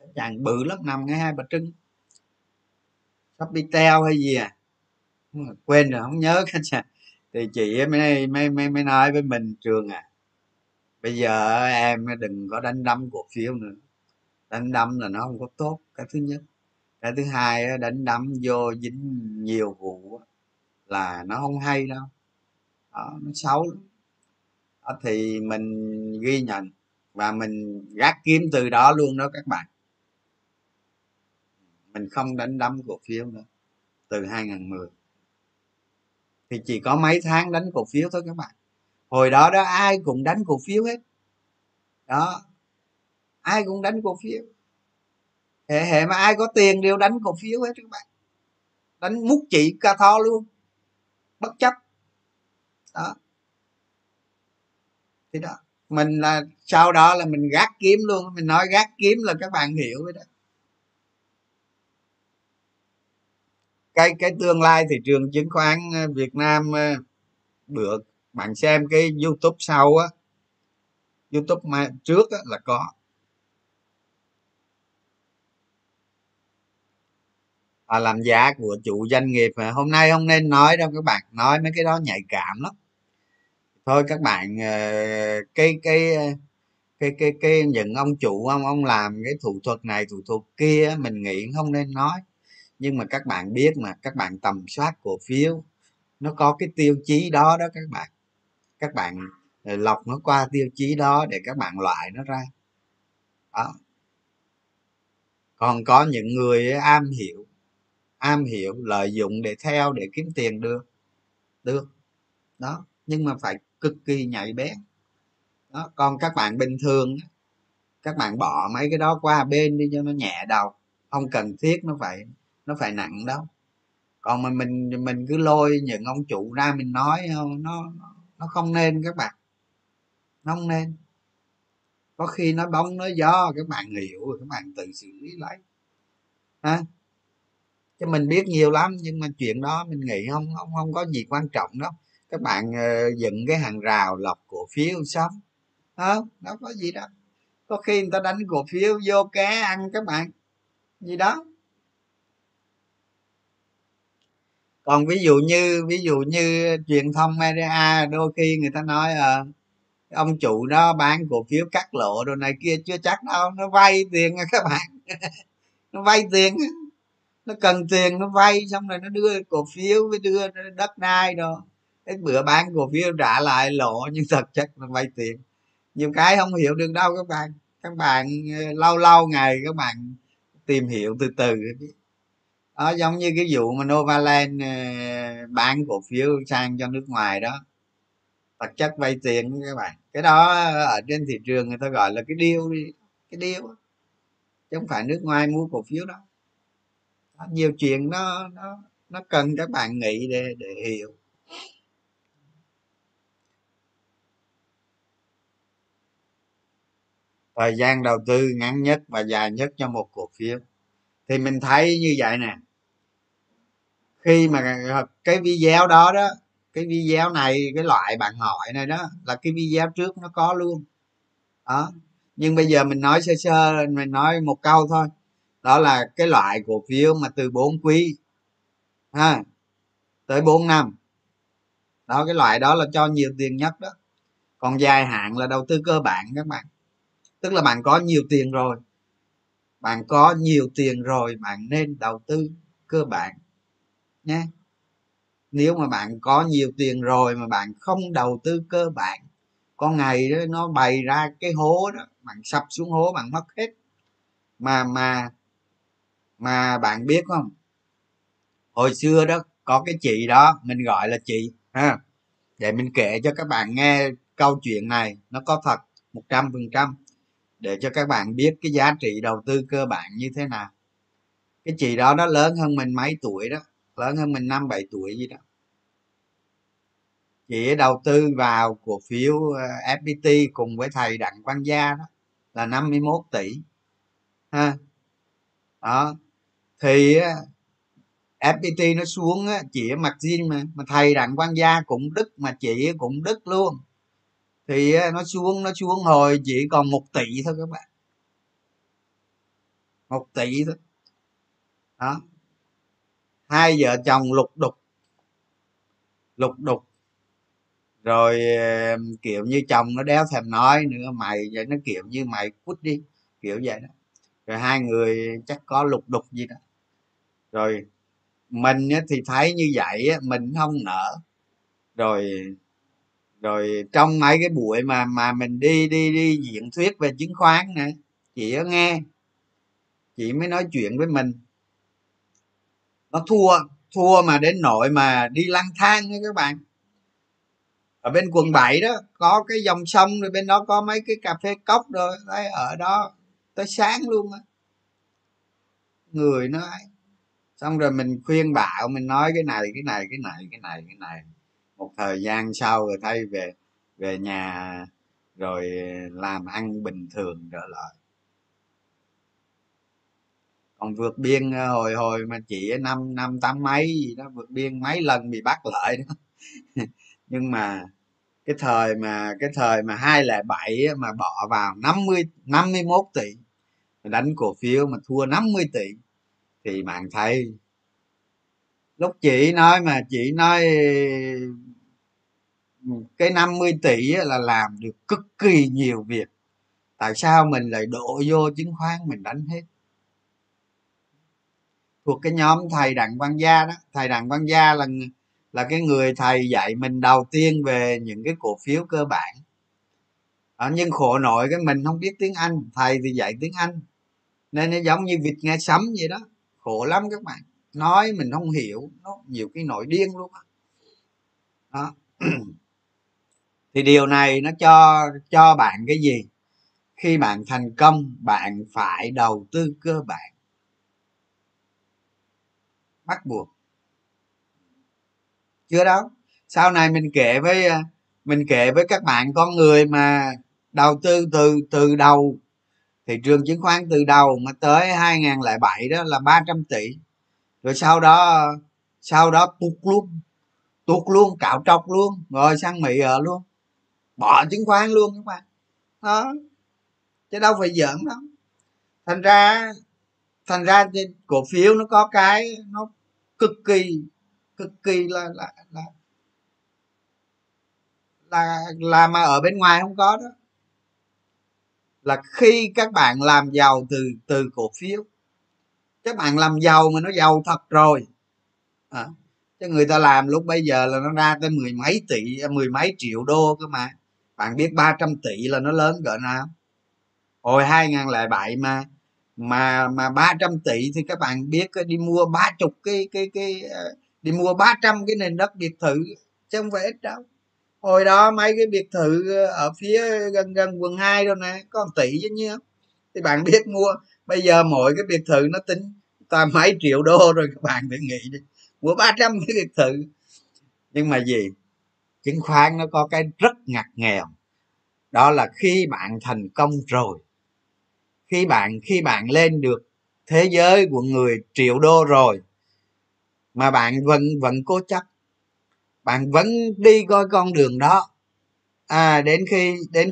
khách sạn bự lắm, nằm ngay Hai Bà Trưng. Capital hay gì à, quên rồi không nhớ hết. Thì chị mới nói với mình, Trường à, bây giờ em đừng có đánh đấm cổ phiếu nữa, đánh đấm là nó không có tốt, cái thứ nhất. Cái thứ hai, đánh đấm vô dính nhiều vụ là nó không hay đâu, nó xấu lắm. Thì mình ghi nhận và mình gác kiếm từ đó luôn đó các bạn. Mình không đánh đấm cổ phiếu nữa từ 2010. Thì chỉ có mấy tháng đánh cổ phiếu thôi các bạn. Hồi đó đó ai cũng đánh cổ phiếu hết. Đó, ai cũng đánh cổ phiếu. Hệ mà ai có tiền đều đánh cổ phiếu hết các bạn. Đánh múc chỉ ca tho luôn, bất chấp. Đó. Thì đó, mình là sau đó là mình gác kiếm luôn. Mình nói gác kiếm là các bạn hiểu rồi đó. Cái tương lai thị trường chứng khoán Việt Nam, bữa bạn xem cái YouTube sau á, YouTube mà trước á là có. Làm giá của chủ doanh nghiệp hôm nay không nên nói đâu các bạn, nói mấy cái đó nhạy cảm lắm. Thôi các bạn, cái những ông chủ ông làm cái thủ thuật này thủ thuật kia mình nghĩ không nên nói. Nhưng mà các bạn biết mà, các bạn tầm soát cổ phiếu nó có cái tiêu chí đó đó các bạn. Các bạn lọc nó qua tiêu chí đó để các bạn loại nó ra đó. Còn có những người am hiểu lợi dụng để theo để kiếm tiền được đó, nhưng mà phải cực kỳ nhạy bén đó. Còn các bạn bình thường các bạn bỏ mấy cái đó qua bên đi cho nó nhẹ đầu, không cần thiết nó phải nặng đâu. Còn mà mình cứ lôi những ông chủ ra mình nói, nó không nên các bạn, nó không nên. Có khi nó bóng nó gió các bạn hiểu rồi, các bạn tự xử lý lấy ha. Chứ mình biết nhiều lắm, nhưng mà chuyện đó mình nghĩ không có gì quan trọng đâu các bạn. Dựng cái hàng rào lọc cổ phiếu xong không đâu có gì đâu. Có khi người ta đánh cổ phiếu vô cá ăn các bạn gì đó. Còn ví dụ như truyền thông media đôi khi người ta nói ông chủ đó bán cổ phiếu cắt lỗ đồ này kia, chưa chắc đâu, nó vay tiền các bạn. Nó vay tiền, nó cần tiền nó vay, xong rồi nó đưa cổ phiếu với đưa đất đai đó, cái bữa bán cổ phiếu trả lại lỗ nhưng thật chất là vay tiền. Nhiều cái không hiểu được đâu các bạn. Các bạn lâu ngày các bạn tìm hiểu từ từ đó. Giống như cái vụ mà Novaland bán cổ phiếu sang cho nước ngoài đó, thật chất vay tiền các bạn. Cái đó ở trên thị trường người ta gọi là cái deal đi, cái deal chứ không phải nước ngoài mua cổ phiếu đó. Nhiều chuyện nó cần các bạn nghĩ để hiểu. Thời gian đầu tư ngắn nhất và dài nhất cho một cổ phiếu thì mình thấy như vậy nè. Khi mà cái video đó đó, cái video này, cái loại bạn hỏi này đó là cái video trước nó có luôn đó. Nhưng bây giờ mình nói sơ mình nói một câu thôi, đó là cái loại cổ phiếu mà từ 4 quý ha tới 4 năm đó, cái loại đó là cho nhiều tiền nhất đó. Còn dài hạn là đầu tư cơ bản các bạn, tức là bạn có nhiều tiền rồi, bạn nên đầu tư cơ bản nhé. Nếu mà bạn có nhiều tiền rồi mà bạn không đầu tư cơ bản, con ngày đó nó bày ra cái hố đó, bạn sập xuống hố bạn mất hết. Mà bạn biết không, hồi xưa đó có cái chị đó, mình gọi là chị ha, để mình kể cho các bạn nghe câu chuyện này nó có thật 100%, để cho các bạn biết cái giá trị đầu tư cơ bản như thế nào. Cái chị đó nó lớn hơn mình mấy tuổi đó, lớn hơn mình 5-7 tuổi gì đó. Chị ấy đầu tư vào cổ phiếu FPT cùng với thầy Đặng Quang Gia đó là 51 tỷ ha. Đó thì FPT nó xuống, chị ấy mặc jean mà thầy Đặng Quang Gia cũng đứt mà chị ấy cũng đứt luôn. Thì nó xuống hồi chỉ còn 1 tỷ thôi các bạn, 1 tỷ thôi đó. hai vợ chồng lục đục rồi kiểu như chồng nó đéo thèm nói nữa, mày vậy nó kiểu như mày cút đi kiểu vậy đó, rồi hai người chắc có lục đục gì đó. Rồi mình thì thấy như vậy mình không nỡ. Rồi trong mấy cái buổi mà mình đi diễn thuyết về chứng khoán nè, chị có nghe, chị mới nói chuyện với mình, nó thua mà đến nỗi mà đi lang thang đó các bạn. Ở bên quận 7 đó có cái dòng sông, rồi bên đó có mấy cái cà phê cốc rồi đấy, ở đó tới sáng luôn á, người nó ấy. Xong rồi mình khuyên bảo, mình nói cái này. Một thời gian sau rồi thay về nhà rồi làm ăn bình thường trở lại. Còn vượt biên hồi mà chị năm tám mấy gì đó, vượt biên mấy lần bị bắt lại đó. Nhưng mà cái thời mà 2007 mà bỏ vào 51 tỷ đánh cổ phiếu mà thua 50 tỷ thì bạn thấy, lúc chị nói mà chị nói cái 50 tỷ là làm được cực kỳ nhiều việc, tại sao mình lại đổ vô chứng khoán mình đánh hết? Thuộc cái nhóm thầy Đặng Văn Gia đó, thầy Đặng Văn Gia là cái người thầy dạy mình đầu tiên về những cái cổ phiếu cơ bản. Nhưng khổ nổi cái mình không biết tiếng Anh, thầy thì dạy tiếng Anh nên nó giống như vịt nghe sấm vậy đó, khổ lắm các bạn, nói mình không hiểu, nó nhiều cái nổi điên luôn đó. Thì điều này nó cho bạn cái gì? Khi bạn thành công bạn phải đầu tư cơ bản, bắt buộc. Chưa đâu, sau này mình kể với các bạn con người mà đầu tư từ đầu, thị trường chứng khoán từ đầu mà tới 2007 đó là 300 tỷ. Rồi sau đó tuột luôn, cạo trọc luôn, rồi sang Mỹ ở luôn, bỏ chứng khoán luôn các bạn đó, chứ đâu phải giỡn đâu. Thành ra cổ phiếu nó có cái nó cực kỳ là mà ở bên ngoài không có đó, là khi các bạn làm giàu từ cổ phiếu. Các bạn làm giàu mà nó giàu thật rồi à, chứ người ta làm lúc bây giờ là nó ra tới mười mấy triệu đô cơ mà. Bạn biết 300 tỷ là nó lớn cỡ nào? Hồi 2007 mà 300 tỷ thì các bạn biết đi mua 30 cái đi mua 300 cái nền đất biệt thự chứ không phải ít đâu. Hồi đó mấy cái biệt thự ở phía gần quận 2 đâu nè có 1 tỷ chứ nhiêu, thì bạn biết mua. Bây giờ mỗi cái biệt thự nó tính ta mấy triệu đô rồi, các bạn phải nghĩ đi mua 300 cái biệt thự. Nhưng mà gì, chứng khoán nó có cái rất ngặt nghèo, đó là khi bạn thành công rồi, khi bạn lên được thế giới của người triệu đô rồi mà bạn vẫn cố chấp, bạn vẫn đi coi con đường đó, đến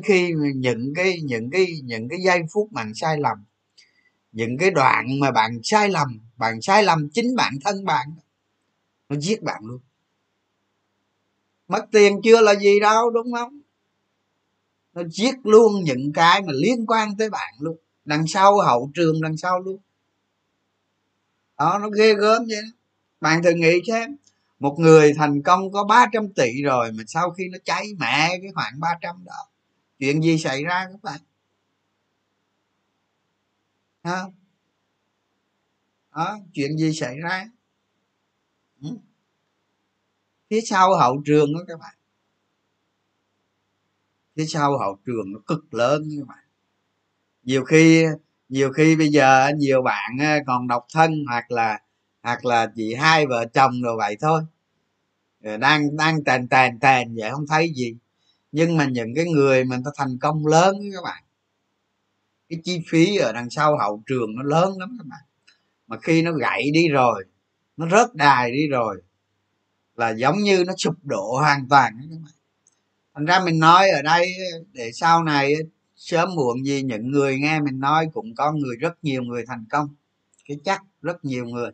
khi những cái giây phút bạn sai lầm, những cái đoạn mà bạn sai lầm chính bản thân bạn, nó giết bạn luôn. Mất tiền chưa là gì đâu, đúng không? Nó giết luôn những cái mà liên quan tới bạn luôn, đằng sau, hậu trường đằng sau luôn đó, nó ghê gớm vậy đó. Bạn thử nghĩ xem, một người thành công có 300 tỷ rồi mà sau khi nó cháy mẹ cái khoảng 300 đó, chuyện gì xảy ra các bạn? Đó, chuyện gì xảy ra phía sau hậu trường đó các bạn, phía sau hậu trường nó cực lớn các bạn. Nhiều khi bây giờ nhiều bạn còn độc thân hoặc là chỉ hai vợ chồng rồi vậy thôi, đang tàn vậy không thấy gì. Nhưng mà những cái người mà người ta thành công lớn các bạn, cái chi phí ở đằng sau hậu trường nó lớn lắm các bạn. Mà khi nó gãy đi rồi, nó rớt đài đi rồi là giống như nó sụp đổ hoàn toàn các bạn. Thành ra mình nói ở đây để sau này sớm muộn gì những người nghe mình nói cũng có rất nhiều người thành công, cái chắc rất nhiều người.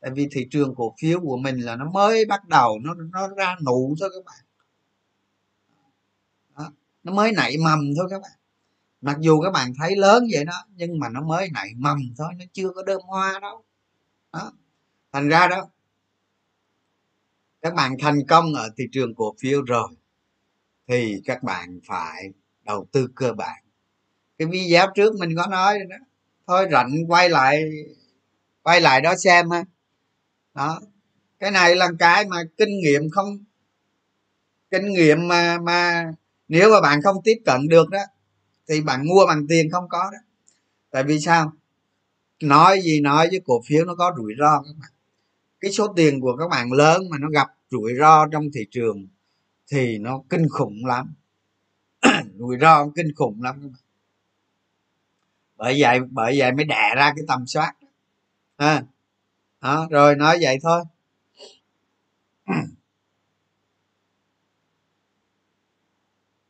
Tại vì thị trường cổ phiếu của mình là nó mới bắt đầu, nó ra nụ thôi các bạn. Đó, nó mới nảy mầm thôi các bạn. Mặc dù các bạn thấy lớn vậy đó, nhưng mà nó mới nảy mầm thôi, nó chưa có đơm hoa đâu. Đó, thành ra đó, các bạn thành công ở thị trường cổ phiếu rồi thì các bạn phải đầu tư cơ bản. Cái video trước mình có nói rồi đó, thôi rảnh quay lại đó xem ha. Đó, cái này là cái mà kinh nghiệm, không kinh nghiệm mà nếu mà bạn không tiếp cận được đó thì bạn mua bằng tiền không có đó. Tại vì sao? Nói gì nói với cổ phiếu nó có rủi ro các bạn. Cái số tiền của các bạn lớn mà nó gặp rủi ro trong thị trường thì nó kinh khủng lắm. Rủi ro kinh khủng lắm các bạn. Bởi vậy mới đẻ ra cái tầm soát à, đó, rồi nói vậy thôi.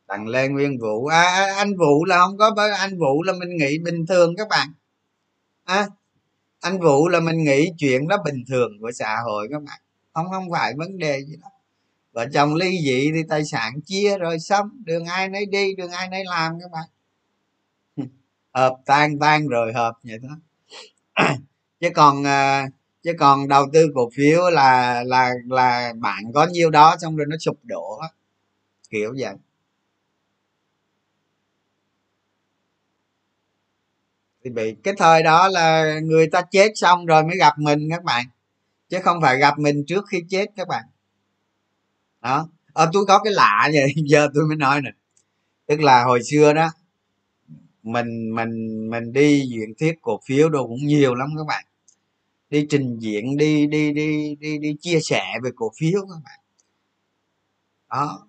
Đặng Lê Nguyên Vũ à, anh Vũ là không có, anh Vũ là mình nghĩ bình thường các bạn à, anh Vũ là mình nghĩ chuyện đó bình thường của xã hội các bạn, không phải vấn đề gì đó. Vợ chồng ly dị thì tài sản chia rồi xong, đường ai nấy đi, đường ai nấy làm các bạn. Hợp tan rồi hợp vậy đó. Chứ còn đầu tư cổ phiếu là bạn có nhiêu đó xong rồi nó sụp đổ kiểu vậy. Thì bị cái thời đó là người ta chết xong rồi mới gặp mình các bạn, chứ không phải gặp mình trước khi chết các bạn. Đó, tôi có cái lạ vậy giờ tôi mới nói nè, tức là hồi xưa đó mình đi diễn thuyết cổ phiếu đồ cũng nhiều lắm các bạn, đi trình diễn, đi chia sẻ về cổ phiếu các bạn. Đó,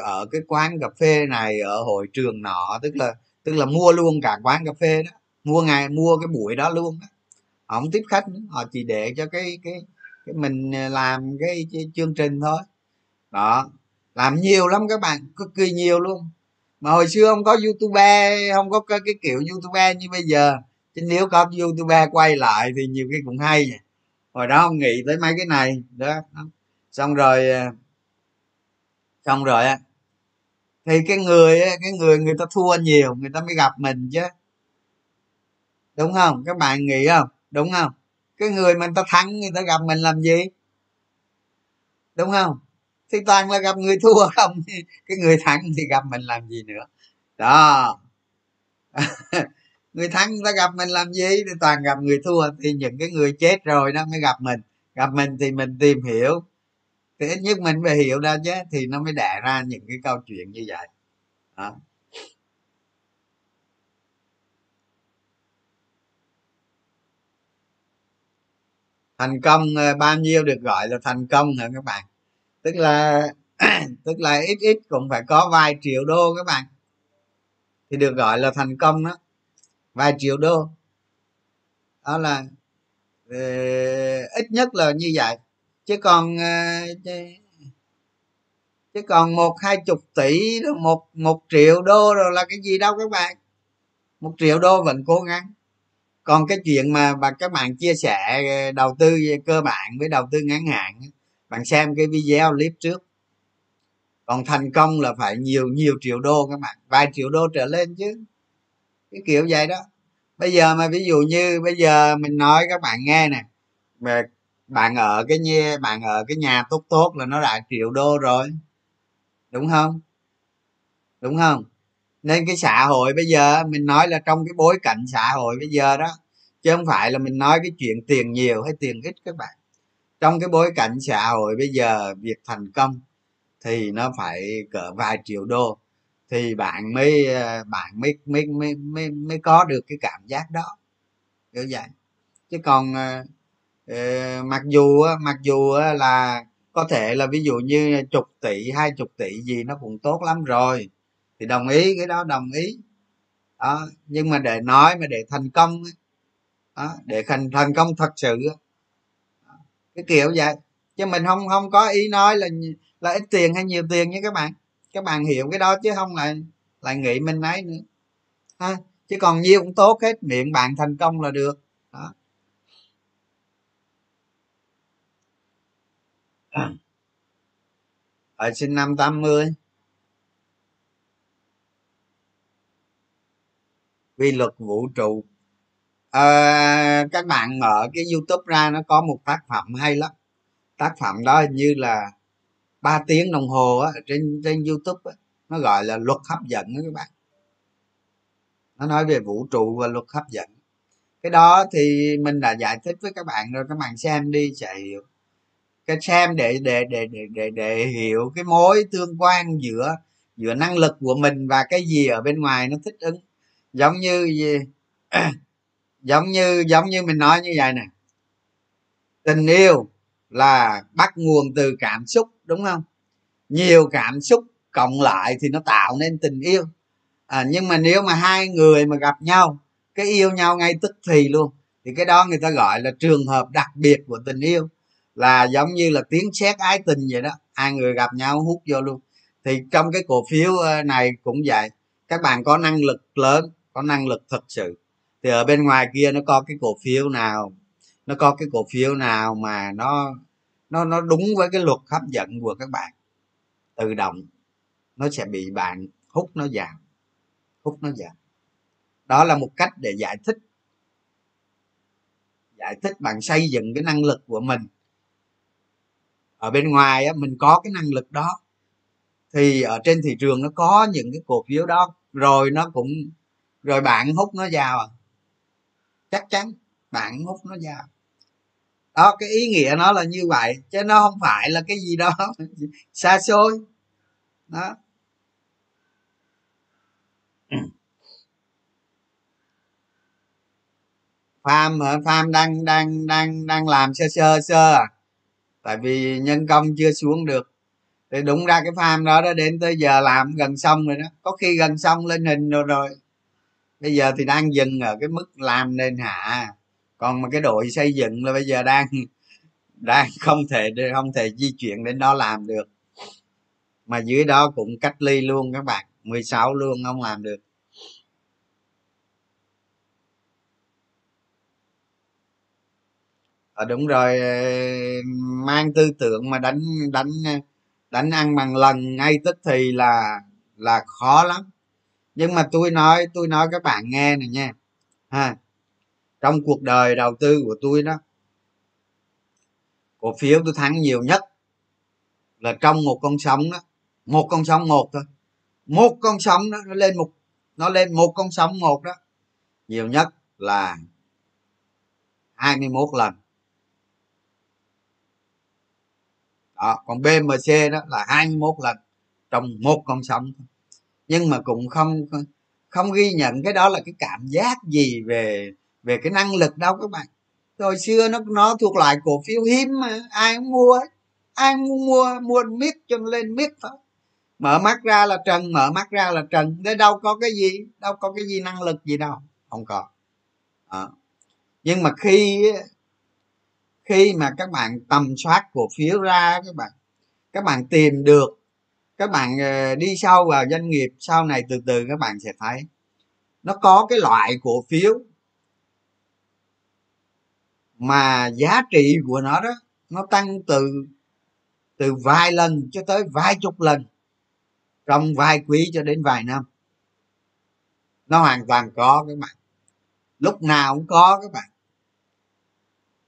ở cái quán cà phê này, ở hội trường nọ, tức là mua luôn cả quán cà phê đó, mua cái buổi đó luôn đó. Họ không tiếp khách nữa, họ chỉ để cho cái mình làm cái chương trình thôi. Đó, làm nhiều lắm các bạn, cực kỳ nhiều luôn. Mà hồi xưa không có YouTube, không có cái kiểu YouTube như bây giờ, chứ nếu có YouTube quay lại thì nhiều cái cũng hay. Hồi đó không nghĩ tới mấy cái này đó. Xong rồi thì cái người ta thua nhiều, người ta mới gặp mình chứ, đúng không các bạn, nghĩ không, đúng không? Cái người mà người ta thắng người ta gặp mình làm gì, đúng không? Thì toàn là gặp người thua không, cái người thắng thì gặp mình làm gì nữa đó. Người thắng người ta gặp mình làm gì, thì toàn gặp người thua. Thì những cái người chết rồi nó mới gặp mình thì mình tìm hiểu, thì ít nhất mình phải hiểu ra chứ, thì nó mới đẻ ra những cái câu chuyện như vậy đó. Thành công bao nhiêu được gọi là thành công hả các bạn? Tức là ít cũng phải có vài triệu đô các bạn thì được gọi là thành công đó, vài triệu đô đó là ít nhất là như vậy. Chứ còn 1-20 tỷ, 1 triệu đô rồi là cái gì đâu các bạn. 1 triệu đô vẫn cố gắng. Còn cái chuyện mà các bạn chia sẻ đầu tư cơ bản với đầu tư ngắn hạn, bạn xem cái video clip trước. Còn thành công là phải nhiều triệu đô các bạn, vài triệu đô trở lên chứ, cái kiểu vậy đó. Bây giờ mà ví dụ như bây giờ mình nói các bạn nghe nè, mà bạn ở cái nhà tốt là nó đã triệu đô rồi, đúng không? Nên cái xã hội bây giờ mình nói là trong cái bối cảnh xã hội bây giờ đó, chứ không phải là mình nói cái chuyện tiền nhiều hay tiền ít các bạn. Trong cái bối cảnh xã hội bây giờ, việc thành công thì nó phải cỡ vài triệu đô thì bạn mới có được cái cảm giác đó, kiểu vậy. Chứ còn mặc dù là có thể là ví dụ như 10 tỷ 20 tỷ gì nó cũng tốt lắm rồi, thì đồng ý cái đó, đồng ý đó. Nhưng mà để nói mà để thành công đó, để thành công thật sự cái kiểu vậy, chứ mình không có ý nói là ít tiền hay nhiều tiền nha các bạn hiểu cái đó, chứ không lại nghĩ mình ấy nữa ha. Chứ còn nhiêu cũng tốt hết, miệng bạn thành công là được đó. Ở sinh năm 80. Quy luật vũ trụ. Các bạn mở cái YouTube ra, nó có một tác phẩm hay lắm. Tác phẩm đó như là 3 tiếng đồng hồ á, trên YouTube á, nó gọi là luật hấp dẫn đó các bạn. Nó nói về vũ trụ và luật hấp dẫn. Cái đó thì mình đã giải thích với các bạn rồi, các bạn xem đi sẽ hiểu. Cái xem để hiểu cái mối tương quan giữa năng lực của mình và cái gì ở bên ngoài nó thích ứng. Giống như mình nói như vậy nè. Tình yêu là bắt nguồn từ cảm xúc, đúng không? Nhiều cảm xúc cộng lại thì nó tạo nên tình yêu. Nhưng mà nếu mà hai người mà gặp nhau, cái yêu nhau ngay tức thì luôn, thì cái đó người ta gọi là trường hợp đặc biệt của tình yêu. Là giống như là tiếng sét ái tình vậy đó, hai người gặp nhau hút vô luôn. Thì trong cái cổ phiếu này cũng vậy, các bạn có năng lực lớn, có năng lực thật sự, thì ở bên ngoài kia nó có cái cổ phiếu nào, nó có cái cổ phiếu nào mà nó đúng với cái luật hấp dẫn của các bạn, tự động nó sẽ bị bạn hút nó vào, hút nó vào. Đó là một cách để giải thích, bạn xây dựng cái năng lực của mình. Ở bên ngoài á, mình có cái năng lực đó, thì ở trên thị trường nó có những cái cổ phiếu đó rồi, rồi bạn hút nó vào, chắc chắn bạn hút nó vào đó. Cái ý nghĩa nó là như vậy, chứ nó không phải là cái gì đó xa xôi đó. Pham đang làm sơ à, tại vì nhân công chưa xuống được. Thì đúng ra cái farm đó đó đến tới giờ làm gần xong rồi đó, có khi gần xong lên hình rồi. Bây giờ thì đang dừng ở cái mức làm nền hạ, còn mà cái đội xây dựng là bây giờ đang không thể di chuyển đến đó làm được, mà dưới đó cũng cách ly luôn các bạn, 16 luôn không làm được. Đúng rồi, mang tư tưởng mà đánh ăn bằng lần ngay tức thì là khó lắm. Nhưng mà tôi nói các bạn nghe này nha, trong cuộc đời đầu tư của tôi đó, cổ phiếu tôi thắng nhiều nhất là trong một con sóng đó, một con sóng một đó, nhiều nhất là 21 lần. Đó, còn BMC đó là 21 lần trong một con sóng. Nhưng mà cũng không ghi nhận cái đó là cái cảm giác gì về cái năng lực đâu các bạn. Hồi xưa nó thuộc loại cổ phiếu hiếm mà ai cũng mua ấy. Ai cũng mua miết cho lên miết thôi. Mở mắt ra là trần. Thế đâu có cái gì năng lực gì đâu, không có. Đó. Nhưng mà khi mà các bạn tầm soát cổ phiếu ra, các bạn tìm được, các bạn đi sâu vào doanh nghiệp, sau này từ từ các bạn sẽ thấy nó có cái loại cổ phiếu mà giá trị của nó đó nó tăng từ vài lần cho tới vài chục lần trong vài quý cho đến vài năm. Nó hoàn toàn có các bạn, lúc nào cũng có các bạn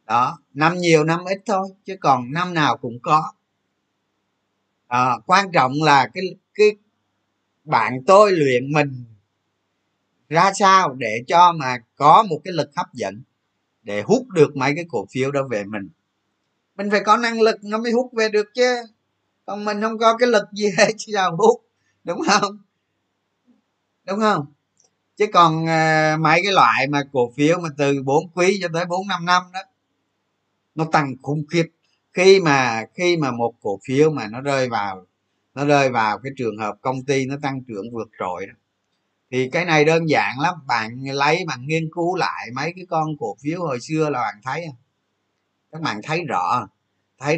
đó. Năm nhiều năm ít thôi, chứ còn năm nào cũng có. Quan trọng là cái bạn tôi luyện mình ra sao để cho mà có một cái lực hấp dẫn để hút được mấy cái cổ phiếu đó về mình. Mình phải có năng lực nó mới hút về được chứ, còn mình không có cái lực gì hết chứ sao hút, đúng không? Chứ còn mấy cái loại mà cổ phiếu mà từ 4 quý cho tới 4-5 năm đó, nó tăng khủng khiếp. Khi mà một cổ phiếu mà nó rơi vào cái trường hợp công ty nó tăng trưởng vượt trội đó, thì cái này đơn giản lắm. Bạn nghiên cứu lại mấy cái con cổ phiếu hồi xưa là các bạn thấy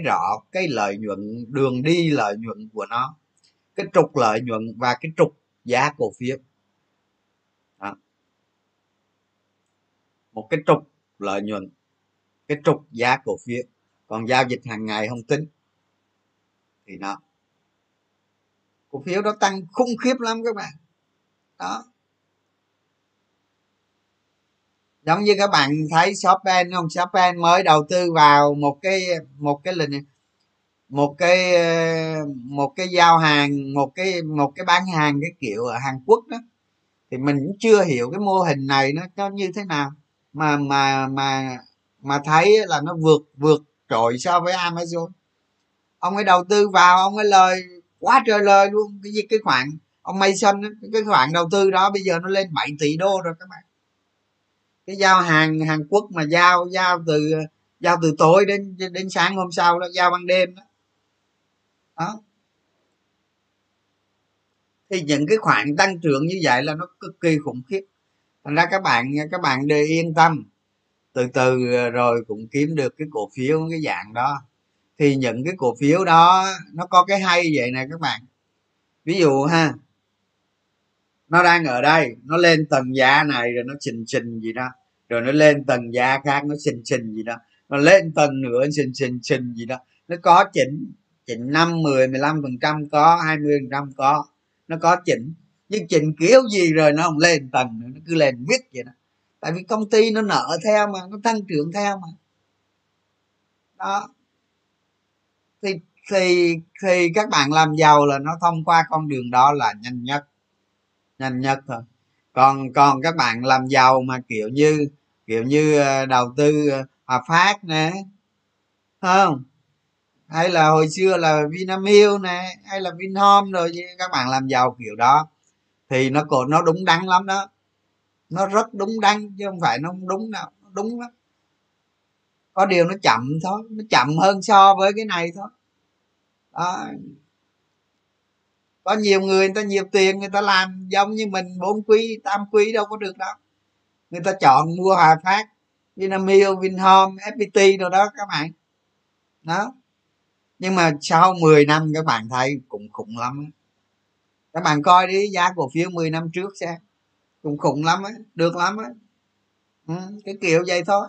rõ cái lợi nhuận, đường đi lợi nhuận của nó, cái trục lợi nhuận và cái trục giá cổ phiếu. Một cái trục lợi nhuận, cái trục giá cổ phiếu, còn giao dịch hàng ngày không tính. thì nó cổ phiếu đó tăng khủng khiếp lắm các bạn đó. Giống như các bạn thấy Shopee không? Shopee mới đầu tư vào một cái giao hàng, một cái bán hàng cái kiểu ở Hàn Quốc đó, thì mình cũng chưa hiểu cái mô hình này nó như thế nào mà thấy là nó vượt trội so với Amazon. Ông ấy đầu tư vào, ông ấy lời quá trời lời luôn. Cái khoản ông Mason, cái khoản đầu tư đó bây giờ nó lên 7 tỷ đô rồi các bạn. Cái giao hàng Hàn Quốc mà giao từ tối đến sáng hôm sau đó, giao ban đêm đó. Đó thì những cái khoản tăng trưởng như vậy là nó cực kỳ khủng khiếp. Thành ra các bạn đều yên tâm, từ từ rồi cũng kiếm được cái cổ phiếu cái dạng đó. Thì những cái cổ phiếu đó nó có cái hay vậy nè các bạn, ví dụ ha, nó đang ở đây, nó lên tầng giá này rồi nó xình gì đó, rồi nó lên tầng giá khác nó xình gì đó, nó lên tầng nữa xình gì đó, nó có chỉnh 5, 10, 15%, có 20% có, nó có chỉnh, nhưng chỉnh kiểu gì rồi nó không lên tầng nữa, nó cứ lên viết vậy đó. Tại vì công ty nó nợ theo mà, nó tăng trưởng theo mà đó. Thì các bạn làm giàu là nó thông qua con đường đó là nhanh nhất thôi. Còn các bạn làm giàu mà kiểu như đầu tư Hòa Phát nè, không, hay là hồi xưa là Vinamilk nè, hay là Vinhome rồi, các bạn làm giàu kiểu đó thì nó đúng đắn lắm đó, nó rất đúng đắn chứ không phải nó không đúng đâu, nó đúng lắm. Có điều nó chậm thôi, nó chậm hơn so với cái này thôi đó. Có nhiều người ta nhiều tiền, người ta làm giống như mình 4 quý 8 quý đâu có được đâu, người ta chọn mua Hòa Phát, Vinamilk, Vinhome, FPT đồ đó các bạn đó. Nhưng mà sau 10 năm các bạn thấy cũng khủng lắm. Các bạn coi đi, giá cổ phiếu 10 năm trước xem, cũng khủng lắm ấy, được lắm ấy. Cái kiểu vậy thôi.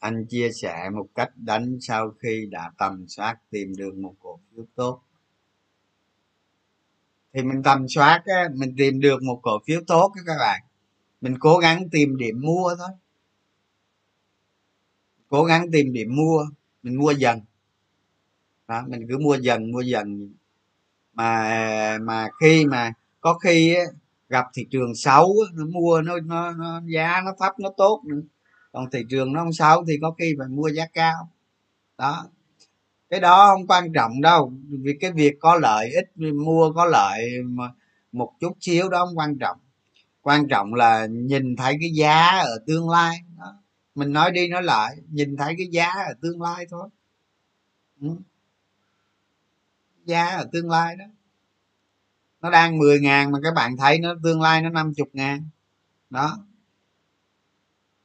Anh chia sẻ một cách đánh sau khi đã tầm soát tìm được một cổ phiếu tốt. Thì mình tầm soát á, mình tìm được một cổ phiếu tốt các bạn, mình cố gắng tìm điểm mua thôi, cố gắng tìm điểm mua, mình mua dần đó, mình cứ mua dần mà khi mà có khi á, gặp thị trường xấu nó mua, nó giá nó thấp nó tốt nữa, còn thị trường nó không xấu thì có khi phải mua giá cao đó. Cái đó không quan trọng đâu, vì cái việc có lợi ích mua có lợi một chút xíu đó không quan trọng, quan trọng là nhìn thấy cái giá ở tương lai đó. Mình nói đi nói lại, nhìn thấy cái giá ở tương lai thôi, giá ở tương lai đó. Nó đang 10.000 mà các bạn thấy nó tương lai nó 50.000 đó,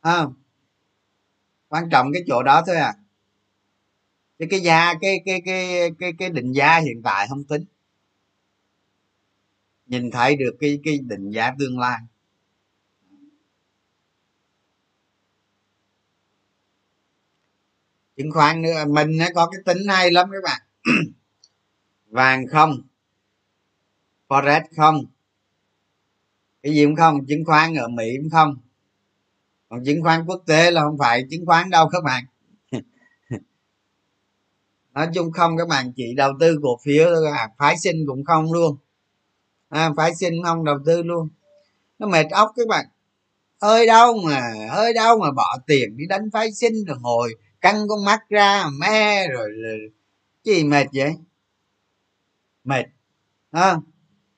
không quan trọng cái chỗ đó thôi à. Chứ cái giá cái định giá hiện tại không tính, nhìn thấy được cái định giá tương lai. Chứng khoán nữa, mình có cái tính hay lắm các bạn. Vàng không, forex không, cái gì cũng không, chứng khoán ở Mỹ cũng không, còn chứng khoán quốc tế là không phải chứng khoán đâu các bạn. Nói chung không các bạn, chỉ đầu tư cổ phiếu thôi các bạn. Phái sinh cũng không luôn, phái sinh không đầu tư luôn, nó mệt óc các bạn. Hơi đâu mà bỏ tiền đi đánh phái sinh rồi ngồi căng con mắt ra me rồi gì mệt vậy, mệt ha.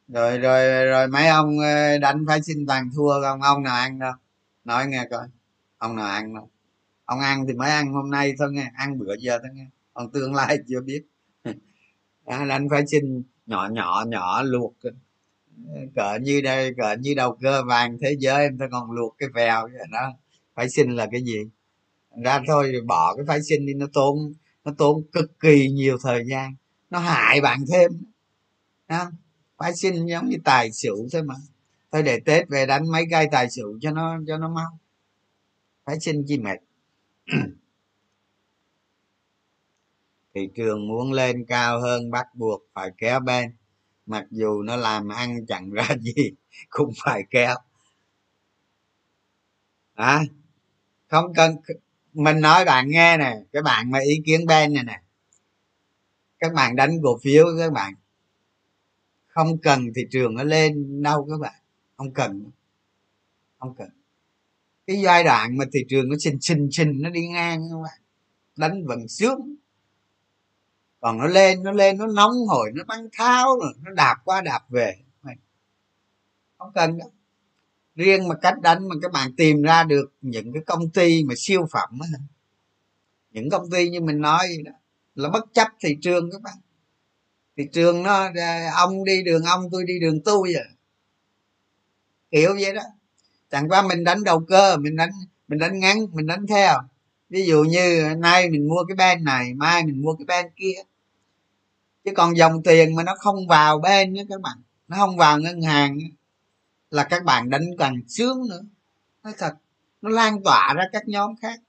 Rồi mấy ông đánh phái sinh toàn thua không, ông nào ăn đâu, nói nghe coi, ông nào ăn đâu. Ông ăn thì mới ăn hôm nay thôi nghe, ăn bữa giờ thôi nghe, còn tương lai chưa biết. Đánh phái sinh nhỏ luộc cỡ như đây, cỡ như đầu cơ vàng thế giới em ta còn luộc cái vèo đó. Phái sinh là cái gì ra thôi, bỏ cái phái sinh đi, nó tốn cực kỳ nhiều thời gian, nó hại bạn thêm đó. Phái sinh giống như tài xỉu thôi mà, thôi để Tết về đánh mấy cây tài xỉu cho nó mau, phái sinh chi mệt. Thị trường muốn lên cao hơn bắt buộc phải kéo bên, mặc dù nó làm ăn chẳng ra gì cũng phải kéo à, không cần. Mình nói bạn nghe nè, các bạn mà ý kiến bên này nè, các bạn đánh cổ phiếu các bạn không cần thị trường nó lên đâu, các bạn không cần cái giai đoạn mà thị trường nó xình nó đi ngang, các bạn đánh vẫn sướng. Còn nó lên, nó nóng hổi, nó băng tháo rồi, nó đạp qua đạp về, không cần đâu. Riêng mà cách đánh mà các bạn tìm ra được những cái công ty mà siêu phẩm đó, những công ty như mình nói đó, là bất chấp thị trường các bạn. Thị trường nó ông đi đường ông, tôi đi đường tôi vậy, kiểu vậy đó. Chẳng qua mình đánh đầu cơ, mình đánh ngắn, mình đánh theo. Ví dụ như nay mình mua cái bên này, mai mình mua cái bên kia. Chứ còn dòng tiền mà nó không vào bên nữa các bạn, nó không vào ngân hàng nữa, là các bạn đánh càng sướng nữa. Nói thật, nó lan tỏa ra các nhóm khác.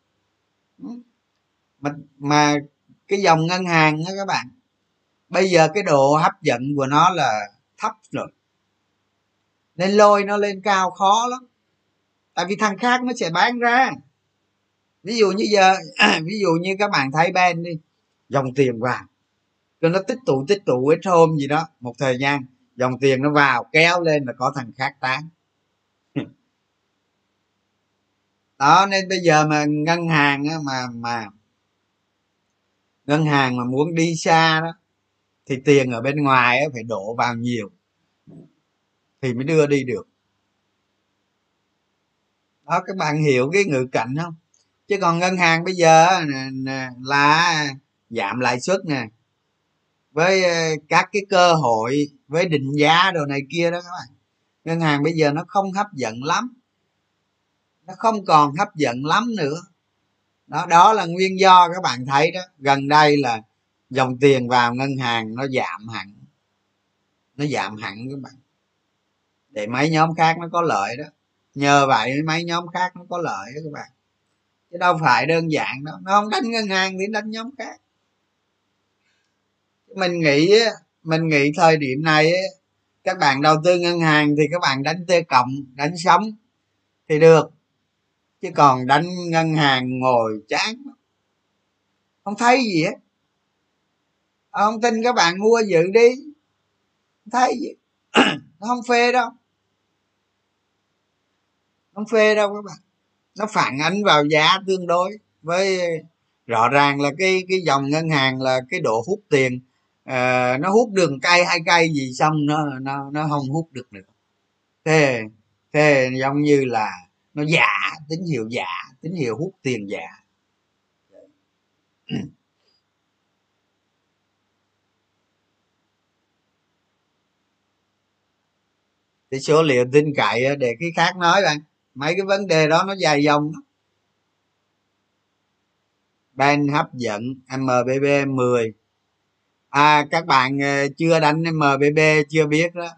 Mà cái dòng ngân hàng đó các bạn, bây giờ cái độ hấp dẫn của nó là thấp rồi, nên lôi nó lên cao khó lắm. Tại vì thằng khác nó sẽ bán ra. Ví dụ như các bạn thấy bên đi, dòng tiền vào, cho nó tích tụ ít hôm gì đó, một thời gian dòng tiền nó vào kéo lên là có thằng khác tán đó. Nên bây giờ mà ngân hàng mà muốn đi xa đó thì tiền ở bên ngoài phải đổ vào nhiều thì mới đưa đi được đó. Các bạn hiểu cái ngữ cảnh không? Chứ còn ngân hàng bây giờ là giảm lãi suất nè, với các cái cơ hội, với định giá đồ này kia đó các bạn, ngân hàng bây giờ nó không hấp dẫn lắm, nó không còn hấp dẫn lắm nữa đó. Đó là nguyên do các bạn thấy đó, gần đây là dòng tiền vào ngân hàng nó giảm hẳn các bạn, để mấy nhóm khác nó có lợi đó. Nhờ vậy mấy nhóm khác nó có lợi đó các bạn, chứ đâu phải đơn giản đâu. Nó không đánh ngân hàng thì đánh nhóm khác. Mình nghĩ thời điểm này các bạn đầu tư ngân hàng thì các bạn đánh T+, đánh sóng thì được, chứ còn đánh ngân hàng ngồi chán không thấy gì hết. Không tin các bạn mua dự đi, không thấy gì. Nó không phê đâu, không phê đâu các bạn. Nó phản ánh vào giá tương đối, với rõ ràng là cái dòng ngân hàng là cái độ hút tiền, nó hút đường cây hai cây gì xong nó không hút được nữa. Thế giống như là nó giả tín hiệu hút tiền giả. Thì số liệu tin cậy để cái khác nói bạn, mấy cái vấn đề đó nó dài dòng lắm. Bên hấp dẫn MBB 10. À, các bạn chưa đánh MBB chưa biết đó.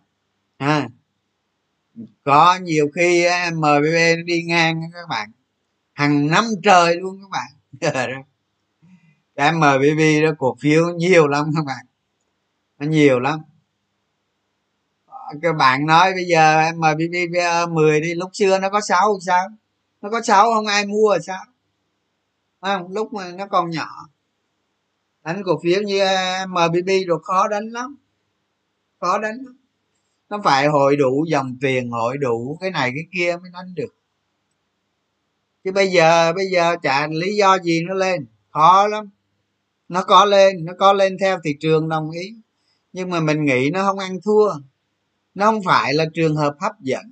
À, có nhiều khi MBB nó đi ngang các bạn, hàng năm trời luôn các bạn. Cái MBB đó cổ phiếu nhiều lắm các bạn, nó nhiều lắm. Các bạn nói bây giờ MBB 10 đi, lúc xưa nó có 6 sao? Nó có 6 không ai mua sao? Không, lúc mà nó còn nhỏ. Đánh cổ phiếu như MBB rồi khó đánh lắm. Nó phải hội đủ dòng tiền, hội đủ cái này cái kia mới đánh được. Chứ bây giờ chả lý do gì nó lên, khó lắm. Nó có lên theo thị trường, đồng ý. Nhưng mà mình nghĩ nó không ăn thua, nó không phải là trường hợp hấp dẫn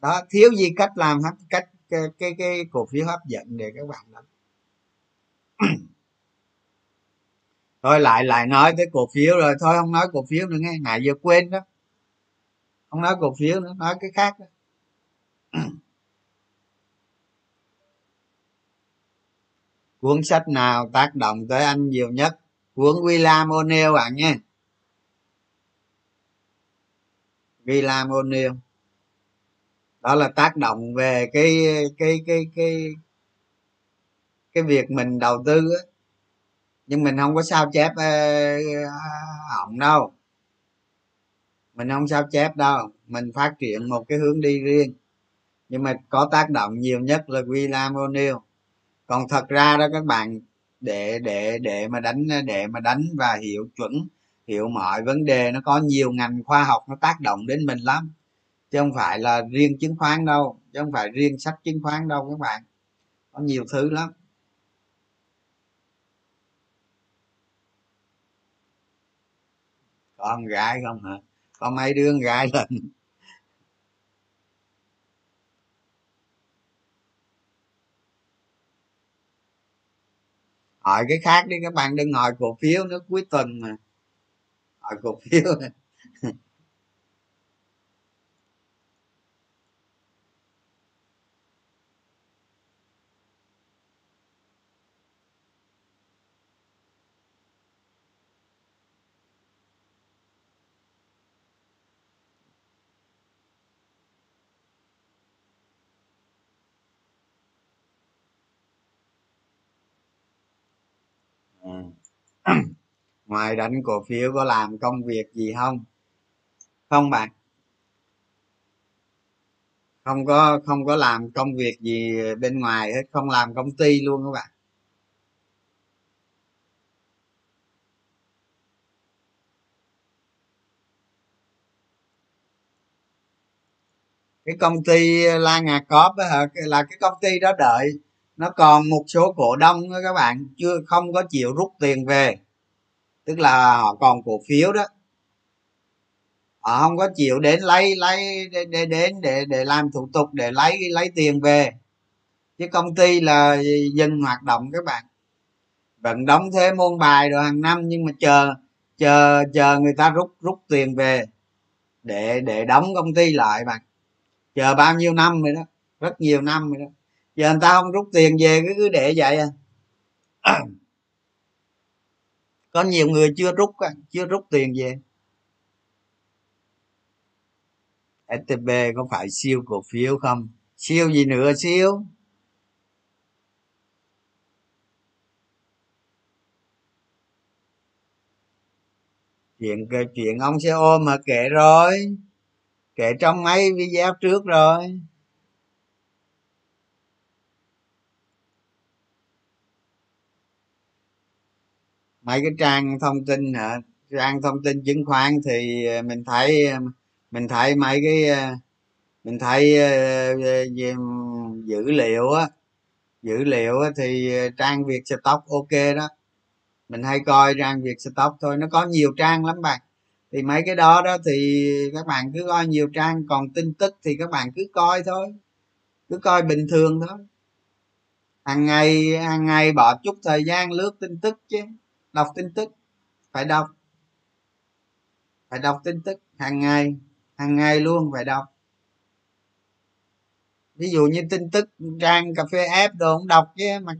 đó. Thiếu gì cách làm cái cổ phiếu hấp dẫn để các bạn làm. Thôi lại nói tới cổ phiếu rồi, thôi không nói cổ phiếu nữa nghe, nãy giờ quên đó. không nói cổ phiếu nữa, nói cái khác đó. Cuốn sách nào tác động tới anh nhiều nhất? Cuốn William O'Neill bạn nha, William O'Neill đó là tác động về cái việc mình đầu tư á, nhưng mình không có sao chép hỏng đâu, mình không sao chép đâu, mình phát triển một cái hướng đi riêng, nhưng mà có tác động nhiều nhất là William O'Neill. Còn thật ra đó các bạn, để mà đánh và hiểu chuẩn, hiểu mọi vấn đề, nó có nhiều ngành khoa học nó tác động đến mình lắm, chứ không phải là riêng chứng khoán đâu, chứ không phải riêng sách chứng khoán đâu các bạn, có nhiều thứ lắm. Có con gái không hả? Có mấy đứa con gái lên. Hỏi cái khác đi các bạn, đừng hỏi cổ phiếu nữa, cuối tuần mà hỏi cổ phiếu. Ngoài đánh cổ phiếu có làm công việc gì không? Không bạn, không có làm công việc gì bên ngoài hết, không làm công ty luôn các bạn. Cái công ty La Ngà Corp là cái công ty đó đợi nó còn một số cổ đông đó các bạn, chưa không có chịu rút tiền về, tức là họ còn cổ phiếu đó, họ không có chịu đến lấy để làm thủ tục để lấy tiền về, chứ công ty là dừng hoạt động các bạn, vẫn đóng thuế môn bài rồi hàng năm, nhưng mà chờ người ta rút tiền về để đóng công ty lại bạn, chờ bao nhiêu năm rồi đó, rất nhiều năm rồi đó, giờ người ta không rút tiền về cứ để vậy à. Có nhiều người chưa rút tiền về. STB có phải siêu cổ phiếu không? Siêu gì nữa, siêu chuyện ông xe ôm mà kể rồi, kể trong mấy video trước rồi. Mấy cái trang thông tin hả, trang thông tin chứng khoán thì mình thấy mấy cái, mình thấy dữ liệu á thì trang Vietstock ok đó, mình hay coi trang Vietstock thôi, nó có nhiều trang lắm bạn, thì mấy cái đó thì các bạn cứ coi nhiều trang, còn tin tức thì các bạn cứ coi thôi, cứ coi bình thường thôi, hàng ngày bỏ chút thời gian lướt tin tức chứ, đọc tin tức, phải đọc tin tức hàng ngày luôn, phải đọc. Ví dụ như tin tức trang cà phê app đồ cũng đọc chứ mà.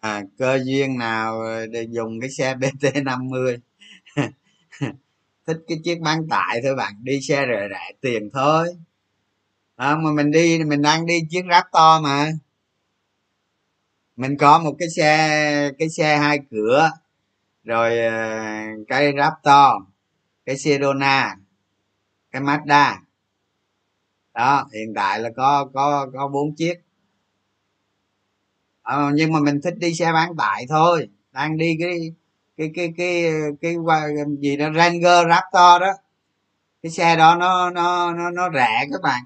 À, cơ duyên nào để dùng cái xe BT50? Thích cái chiếc bán tải thôi bạn, đi xe rẻ tiền thôi đó, mà mình đang đi chiếc Raptor, mà mình có một cái xe hai cửa rồi, cái Raptor, cái Sedona, cái Mazda đó, hiện tại là có 4 chiếc đó, nhưng mà mình thích đi xe bán tải thôi, đang đi cái gì đó Ranger Raptor đó, cái xe đó nó rẻ các bạn,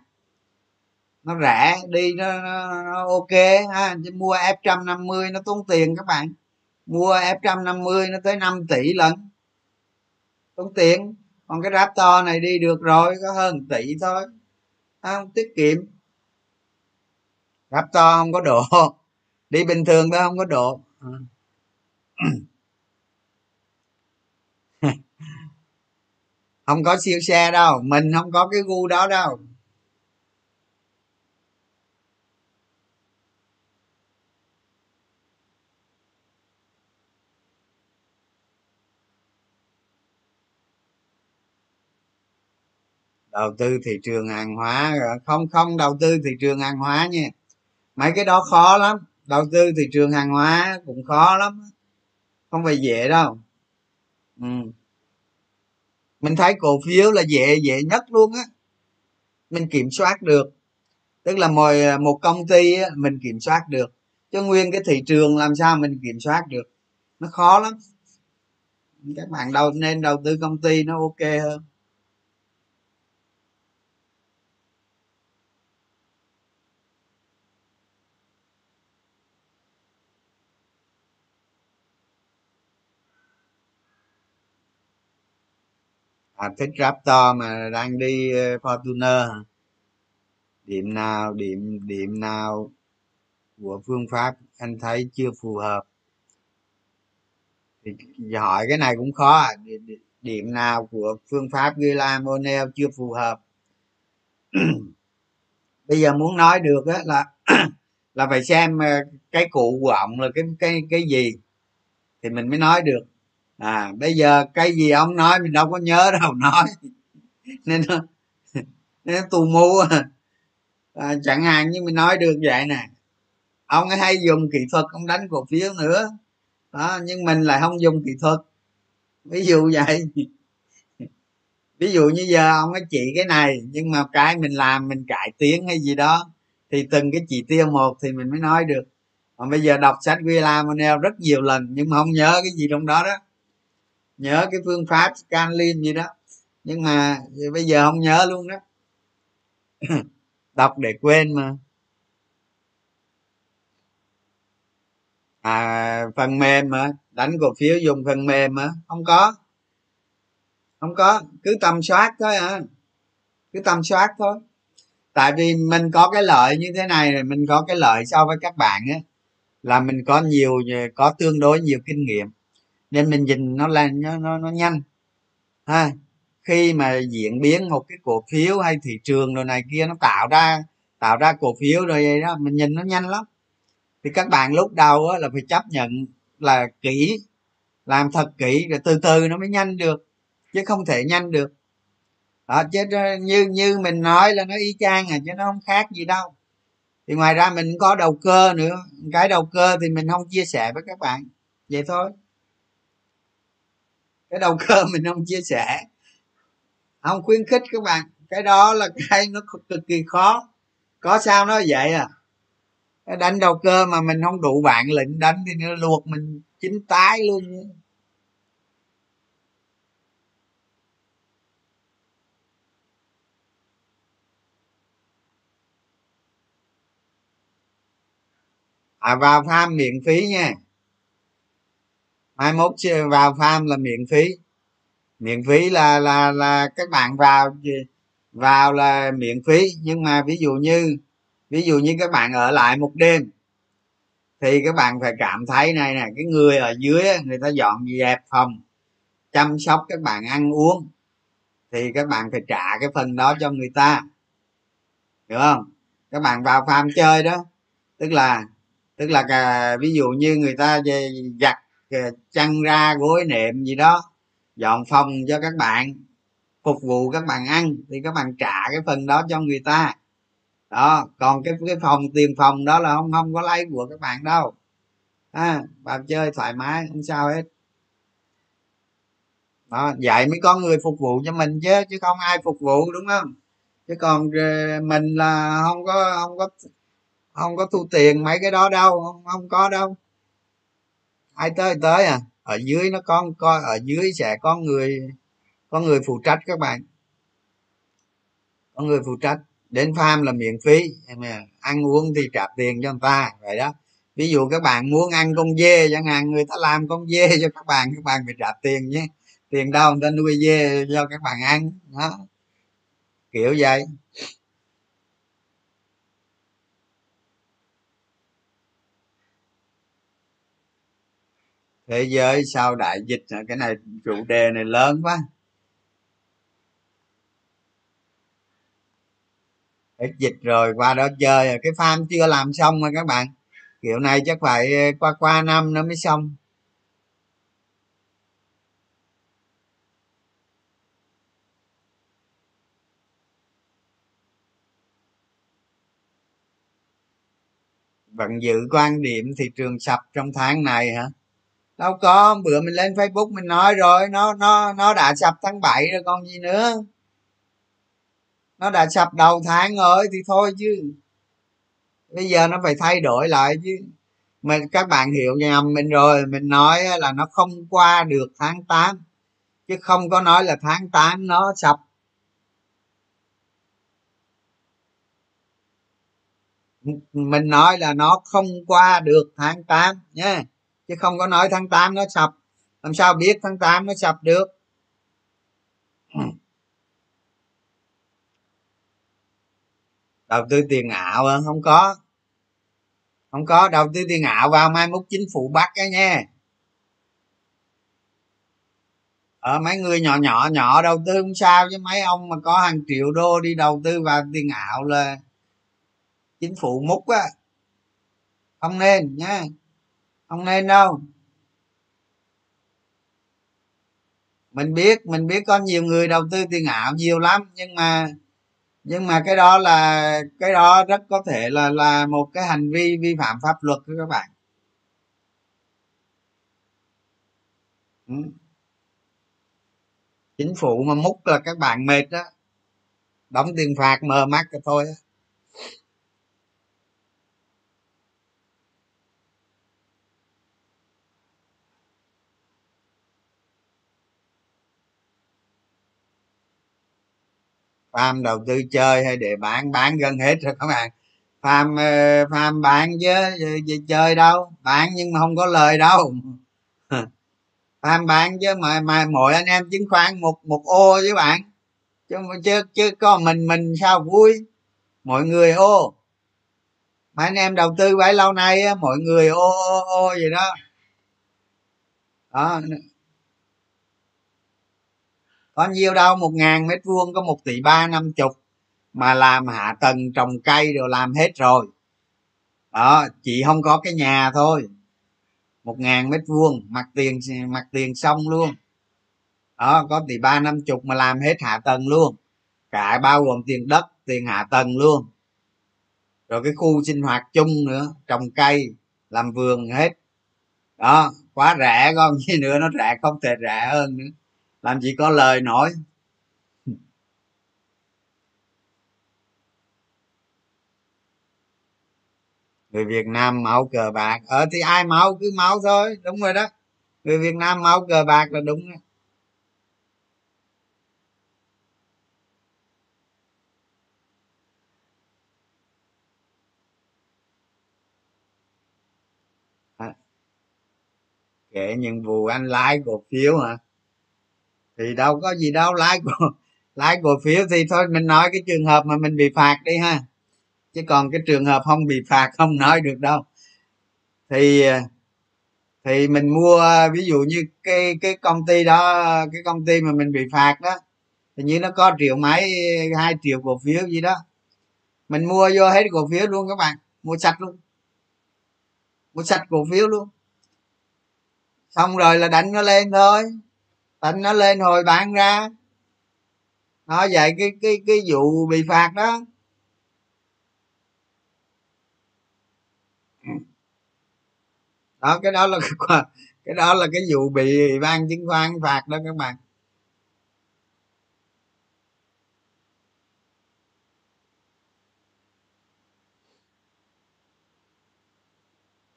nó rẻ đi, nó ok ha. Chứ mua F150 nó tốn tiền các bạn, mua F150 nó tới 5 tỷ lần, tốn tiền, còn cái Raptor này đi được rồi, có hơn 1 tỷ thôi, không tiết kiệm. Raptor không có độ, đi bình thường đó không có độ. Không có siêu xe đâu, mình không có cái gu đó đâu. Đầu tư thị trường hàng hóa, không đầu tư thị trường hàng hóa nha, mấy cái đó khó lắm. Đầu tư thị trường hàng hóa cũng khó lắm, không phải dễ đâu. Mình thấy cổ phiếu là dễ nhất luôn á, mình kiểm soát được, tức là một công ty á, mình kiểm soát được, chứ nguyên cái thị trường làm sao mình kiểm soát được, nó khó lắm. Các bạn nên đầu tư công ty nó ok hơn. Thích Raptor mà đang đi Fortuner hả? Điểm nào của phương pháp anh thấy chưa phù hợp thì hỏi cái này cũng khó à? Điểm nào của phương pháp Guillaume O'Neil chưa phù hợp? Bây giờ muốn nói được á là phải xem cái cụ của ổng là cái gì thì mình mới nói được. Bây giờ cái gì ông nói mình đâu có nhớ đâu nói, nên tù mù. Chẳng hạn như mình nói được vậy nè, ông ấy hay dùng kỹ thuật ông đánh cổ phiếu nữa đó, nhưng mình lại không dùng kỹ thuật, ví dụ vậy. Ví dụ như giờ ông ấy chỉ cái này, nhưng mà cái mình làm mình cải tiến hay gì đó thì từng cái chỉ tiêu một thì mình mới nói được. Còn bây giờ đọc sách Guillaume O'Neil rất nhiều lần nhưng mà không nhớ cái gì trong đó đó, nhớ cái phương pháp Scanlin gì đó nhưng mà bây giờ không nhớ luôn đó. Đọc để quên mà. Phần mềm mà đánh cổ phiếu dùng phần mềm mà không có, cứ tầm soát thôi cứ tầm soát thôi. Tại vì mình có cái lợi như thế này, mình có cái lợi so với các bạn á là mình có tương đối nhiều kinh nghiệm nên mình nhìn nó lên nó nhanh ha. Khi mà diễn biến một cái cổ phiếu hay thị trường đồ này kia nó tạo ra cổ phiếu rồi vậy đó, mình nhìn nó nhanh lắm. Thì các bạn lúc đầu á là phải chấp nhận là kỹ, làm thật kỹ rồi từ từ nó mới nhanh được, chứ không thể nhanh được đó. Chứ như mình nói là nó y chang chứ nó không khác gì đâu. Thì ngoài ra mình có đầu cơ nữa, cái đầu cơ thì mình không chia sẻ với các bạn vậy thôi. Cái đầu cơ mình không chia sẻ, không khuyến khích các bạn, cái đó là cái nó cực kỳ khó. Có sao nó vậy à, đánh đầu cơ mà mình không đủ bản lĩnh đánh thì nó luộc mình chín tái luôn. Vào farm miễn phí nha, mai mốt vào farm là miễn phí. Miễn phí là các bạn vào là miễn phí, nhưng mà ví dụ như các bạn ở lại một đêm thì các bạn phải cảm thấy này nè, cái người ở dưới người ta dọn dẹp phòng, chăm sóc các bạn ăn uống thì các bạn phải trả cái phần đó cho người ta, được không? Các bạn vào farm chơi đó, tức là ví dụ như người ta giặt chăn ra gối nệm gì đó, dọn phòng cho các bạn, phục vụ các bạn ăn thì các bạn trả cái phần đó cho người ta đó. Còn cái tiền phòng đó là không có lấy của các bạn đâu. Vào chơi thoải mái không sao hết đó, vậy mới có người phục vụ cho mình chứ không ai phục vụ, đúng không? Chứ còn mình là không có thu tiền mấy cái đó đâu, không có đâu. Ai tới à, ở dưới nó có ở dưới sẽ có người phụ trách các bạn, có người phụ trách. Đến farm là miễn phí, ăn uống thì trả tiền cho người ta vậy đó. Ví dụ các bạn muốn ăn con dê chẳng hạn, người ta làm con dê cho các bạn phải trả tiền nhé, tiền đâu người ta nuôi dê cho các bạn ăn đó, kiểu vậy. Thế giới sau đại dịch, cái này chủ đề này lớn quá. Hết dịch rồi qua đó chơi, cái farm chưa làm xong rồi các bạn, kiểu này chắc phải qua năm nó mới xong. Vẫn giữ quan điểm thị trường sập trong tháng này hả? Đâu có, bữa mình lên Facebook mình nói rồi, nó đã sập tháng 7 rồi còn gì nữa. Nó đã sập đầu tháng rồi thì thôi chứ. Bây giờ nó phải thay đổi lại chứ. Mình, các bạn hiểu nhầm mình rồi, mình nói là nó không qua được tháng 8. Chứ không có nói là tháng 8 nó sập. Mình nói là nó không qua được tháng 8 nhé. Chứ không có nói tháng 8 nó sập. Làm sao biết tháng 8 nó sập được. Đầu tư tiền ảo hả? Không có. Không có đầu tư tiền ảo vào mai mốt chính phủ bắt cái nha. Ở mấy người nhỏ đầu tư không sao, chứ mấy ông mà có hàng triệu đô đi đầu tư vào tiền ảo là chính phủ múc á. Không nên nha, không nên đâu. Mình biết có nhiều người đầu tư tiền ảo nhiều lắm, nhưng mà cái đó rất có thể là một cái hành vi vi phạm pháp luật đó các bạn. Chính phủ mà múc là các bạn mệt đó, đóng tiền phạt mờ mắt rồi thôi. Farm đầu tư chơi hay để bán gần hết rồi các bạn. Farm bán chứ chơi đâu, bán nhưng mà không có lời đâu. Farm bán chứ mà mỗi anh em chứng khoán một ô chứ bạn, chứ có mình sao vui, mọi người ô. Mà anh em đầu tư bấy lâu nay á, mọi người ô gì đó. Đó. Có nhiêu đâu, 1.000 mét vuông có 1,3 tỷ 50 mà làm hạ tầng trồng cây rồi làm hết rồi đó, chỉ không có cái nhà thôi. 1.000 mét vuông mặt tiền xong luôn đó, có 1,3 tỷ 50 mà làm hết hạ tầng luôn, cả bao gồm tiền đất tiền hạ tầng luôn, rồi cái khu sinh hoạt chung nữa, trồng cây làm vườn hết đó. Quá rẻ còn gì nữa, nó rẻ không thể rẻ hơn nữa, làm gì có lời nổi. Người Việt Nam máu cờ bạc, thì ai máu cứ máu thôi, đúng rồi đó. Người Việt Nam máu cờ bạc là đúng đó. Kể những vụ anh lái cổ phiếu hả? Thì đâu có gì đâu, lái cổ phiếu thì thôi mình nói cái trường hợp mà mình bị phạt đi ha, chứ còn cái trường hợp không bị phạt không nói được đâu. Thì mình mua, ví dụ như cái công ty đó, cái công ty mà mình bị phạt đó, hình như nó có 1 triệu mấy 2 triệu cổ phiếu gì đó, mình mua vô hết cổ phiếu luôn các bạn, mua sạch cổ phiếu luôn, xong rồi là đánh nó lên thôi. Tánh nó lên hồi bán ra nó vậy, cái vụ bị phạt đó. Đó, cái đó là cái vụ bị ban chứng khoán phạt đó các bạn.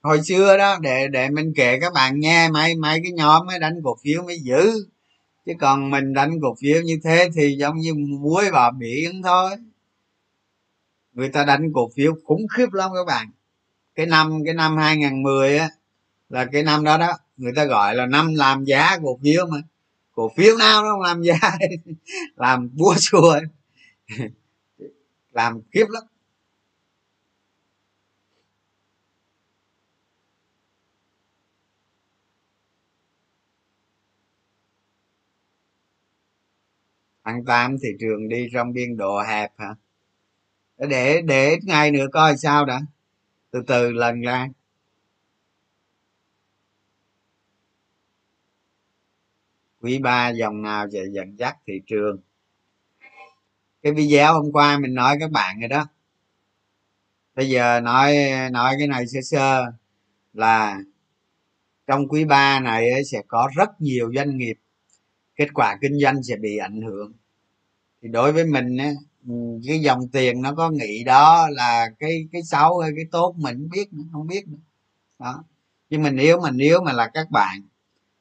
Hồi xưa đó, để mình kể các bạn nghe, mấy cái nhóm mới đánh cổ phiếu mới giữ, chứ còn mình đánh cổ phiếu như thế thì giống như muối vào biển thôi. Người ta đánh cổ phiếu khủng khiếp lắm các bạn. Cái năm 2010 á, là cái năm đó đó, người ta gọi là năm làm giá cổ phiếu, mà cổ phiếu nào nó không làm giá làm búa xua làm khiếp lắm. Tháng 8 thị trường đi trong biên độ hẹp hả? Để ngày nữa coi sao đã. Từ từ lần ra. Quý 3 dòng nào sẽ dẫn dắt thị trường? Cái video hôm qua mình nói các bạn rồi đó. Bây giờ nói cái này sơ sơ là trong quý 3 này sẽ có rất nhiều doanh nghiệp kết quả kinh doanh sẽ bị ảnh hưởng. Thì đối với mình cái dòng tiền nó có nghĩ đó là cái xấu hay cái tốt mình biết không biết nữa. Đó. Nhưng mình nếu mà là các bạn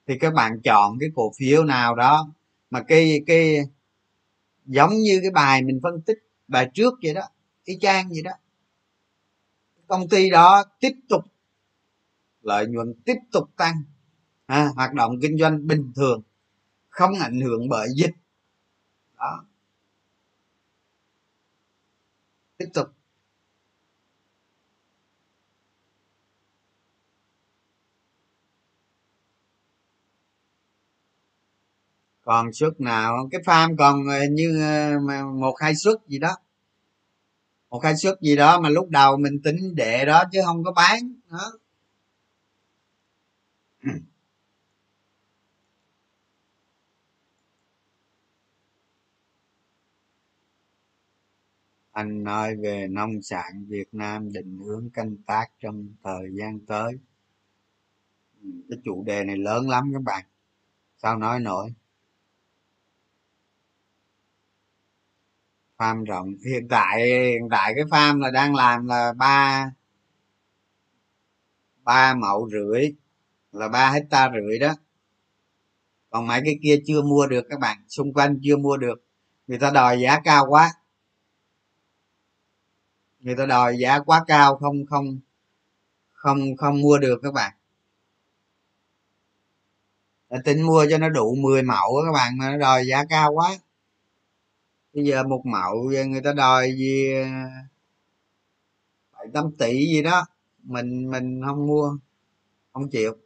thì các bạn chọn cái cổ phiếu nào đó mà cái giống như cái bài mình phân tích bài trước vậy đó, y chang vậy đó. Công ty đó tiếp tục lợi nhuận tiếp tục tăng, hoạt động kinh doanh bình thường, không ảnh hưởng bởi dịch đó. Tiếp tục còn suất nào cái farm còn như 1-2 suất gì đó, 1-2 suất gì đó mà lúc đầu mình tính để đó chứ không có bán đó. Anh nói về nông sản Việt Nam định hướng canh tác trong thời gian tới. Cái chủ đề này lớn lắm các bạn, sao nói nổi. Farm rộng hiện tại cái farm là đang làm là 3,5 mẫu là 3,5 hectare đó. Còn mấy cái kia chưa mua được các bạn, xung quanh chưa mua được, người ta đòi giá cao quá. Người ta đòi giá quá cao không mua được các bạn. Đã tính mua cho nó đủ 10 mẫu các bạn mà nó đòi giá cao quá. Bây giờ 1 mẫu người ta đòi gì 7-8 tỷ gì đó, mình không mua, không chịu.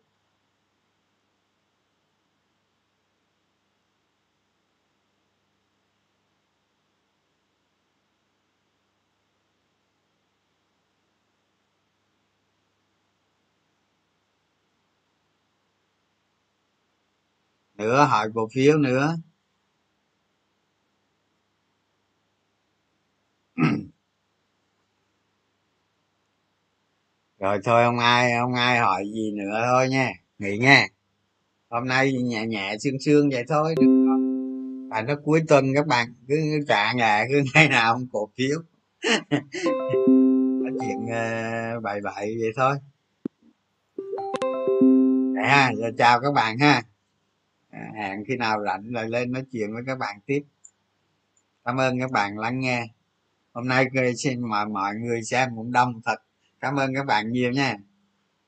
Nữa hỏi cổ phiếu nữa. Rồi thôi không ai hỏi gì nữa thôi nha, nghỉ nha. Hôm nay nhẹ nhẹ sương vậy thôi được không? Tại nó cuối tuần các bạn cứ trả nhà cứ ngày nào không cổ phiếu. Nói chuyện bậy vậy thôi. À, giờ chào các bạn ha. Hẹn khi nào rảnh lại lên nói chuyện với các bạn tiếp. Cảm ơn các bạn lắng nghe. Hôm nay xin mọi người xem cũng đông thật. Cảm ơn các bạn nhiều nha.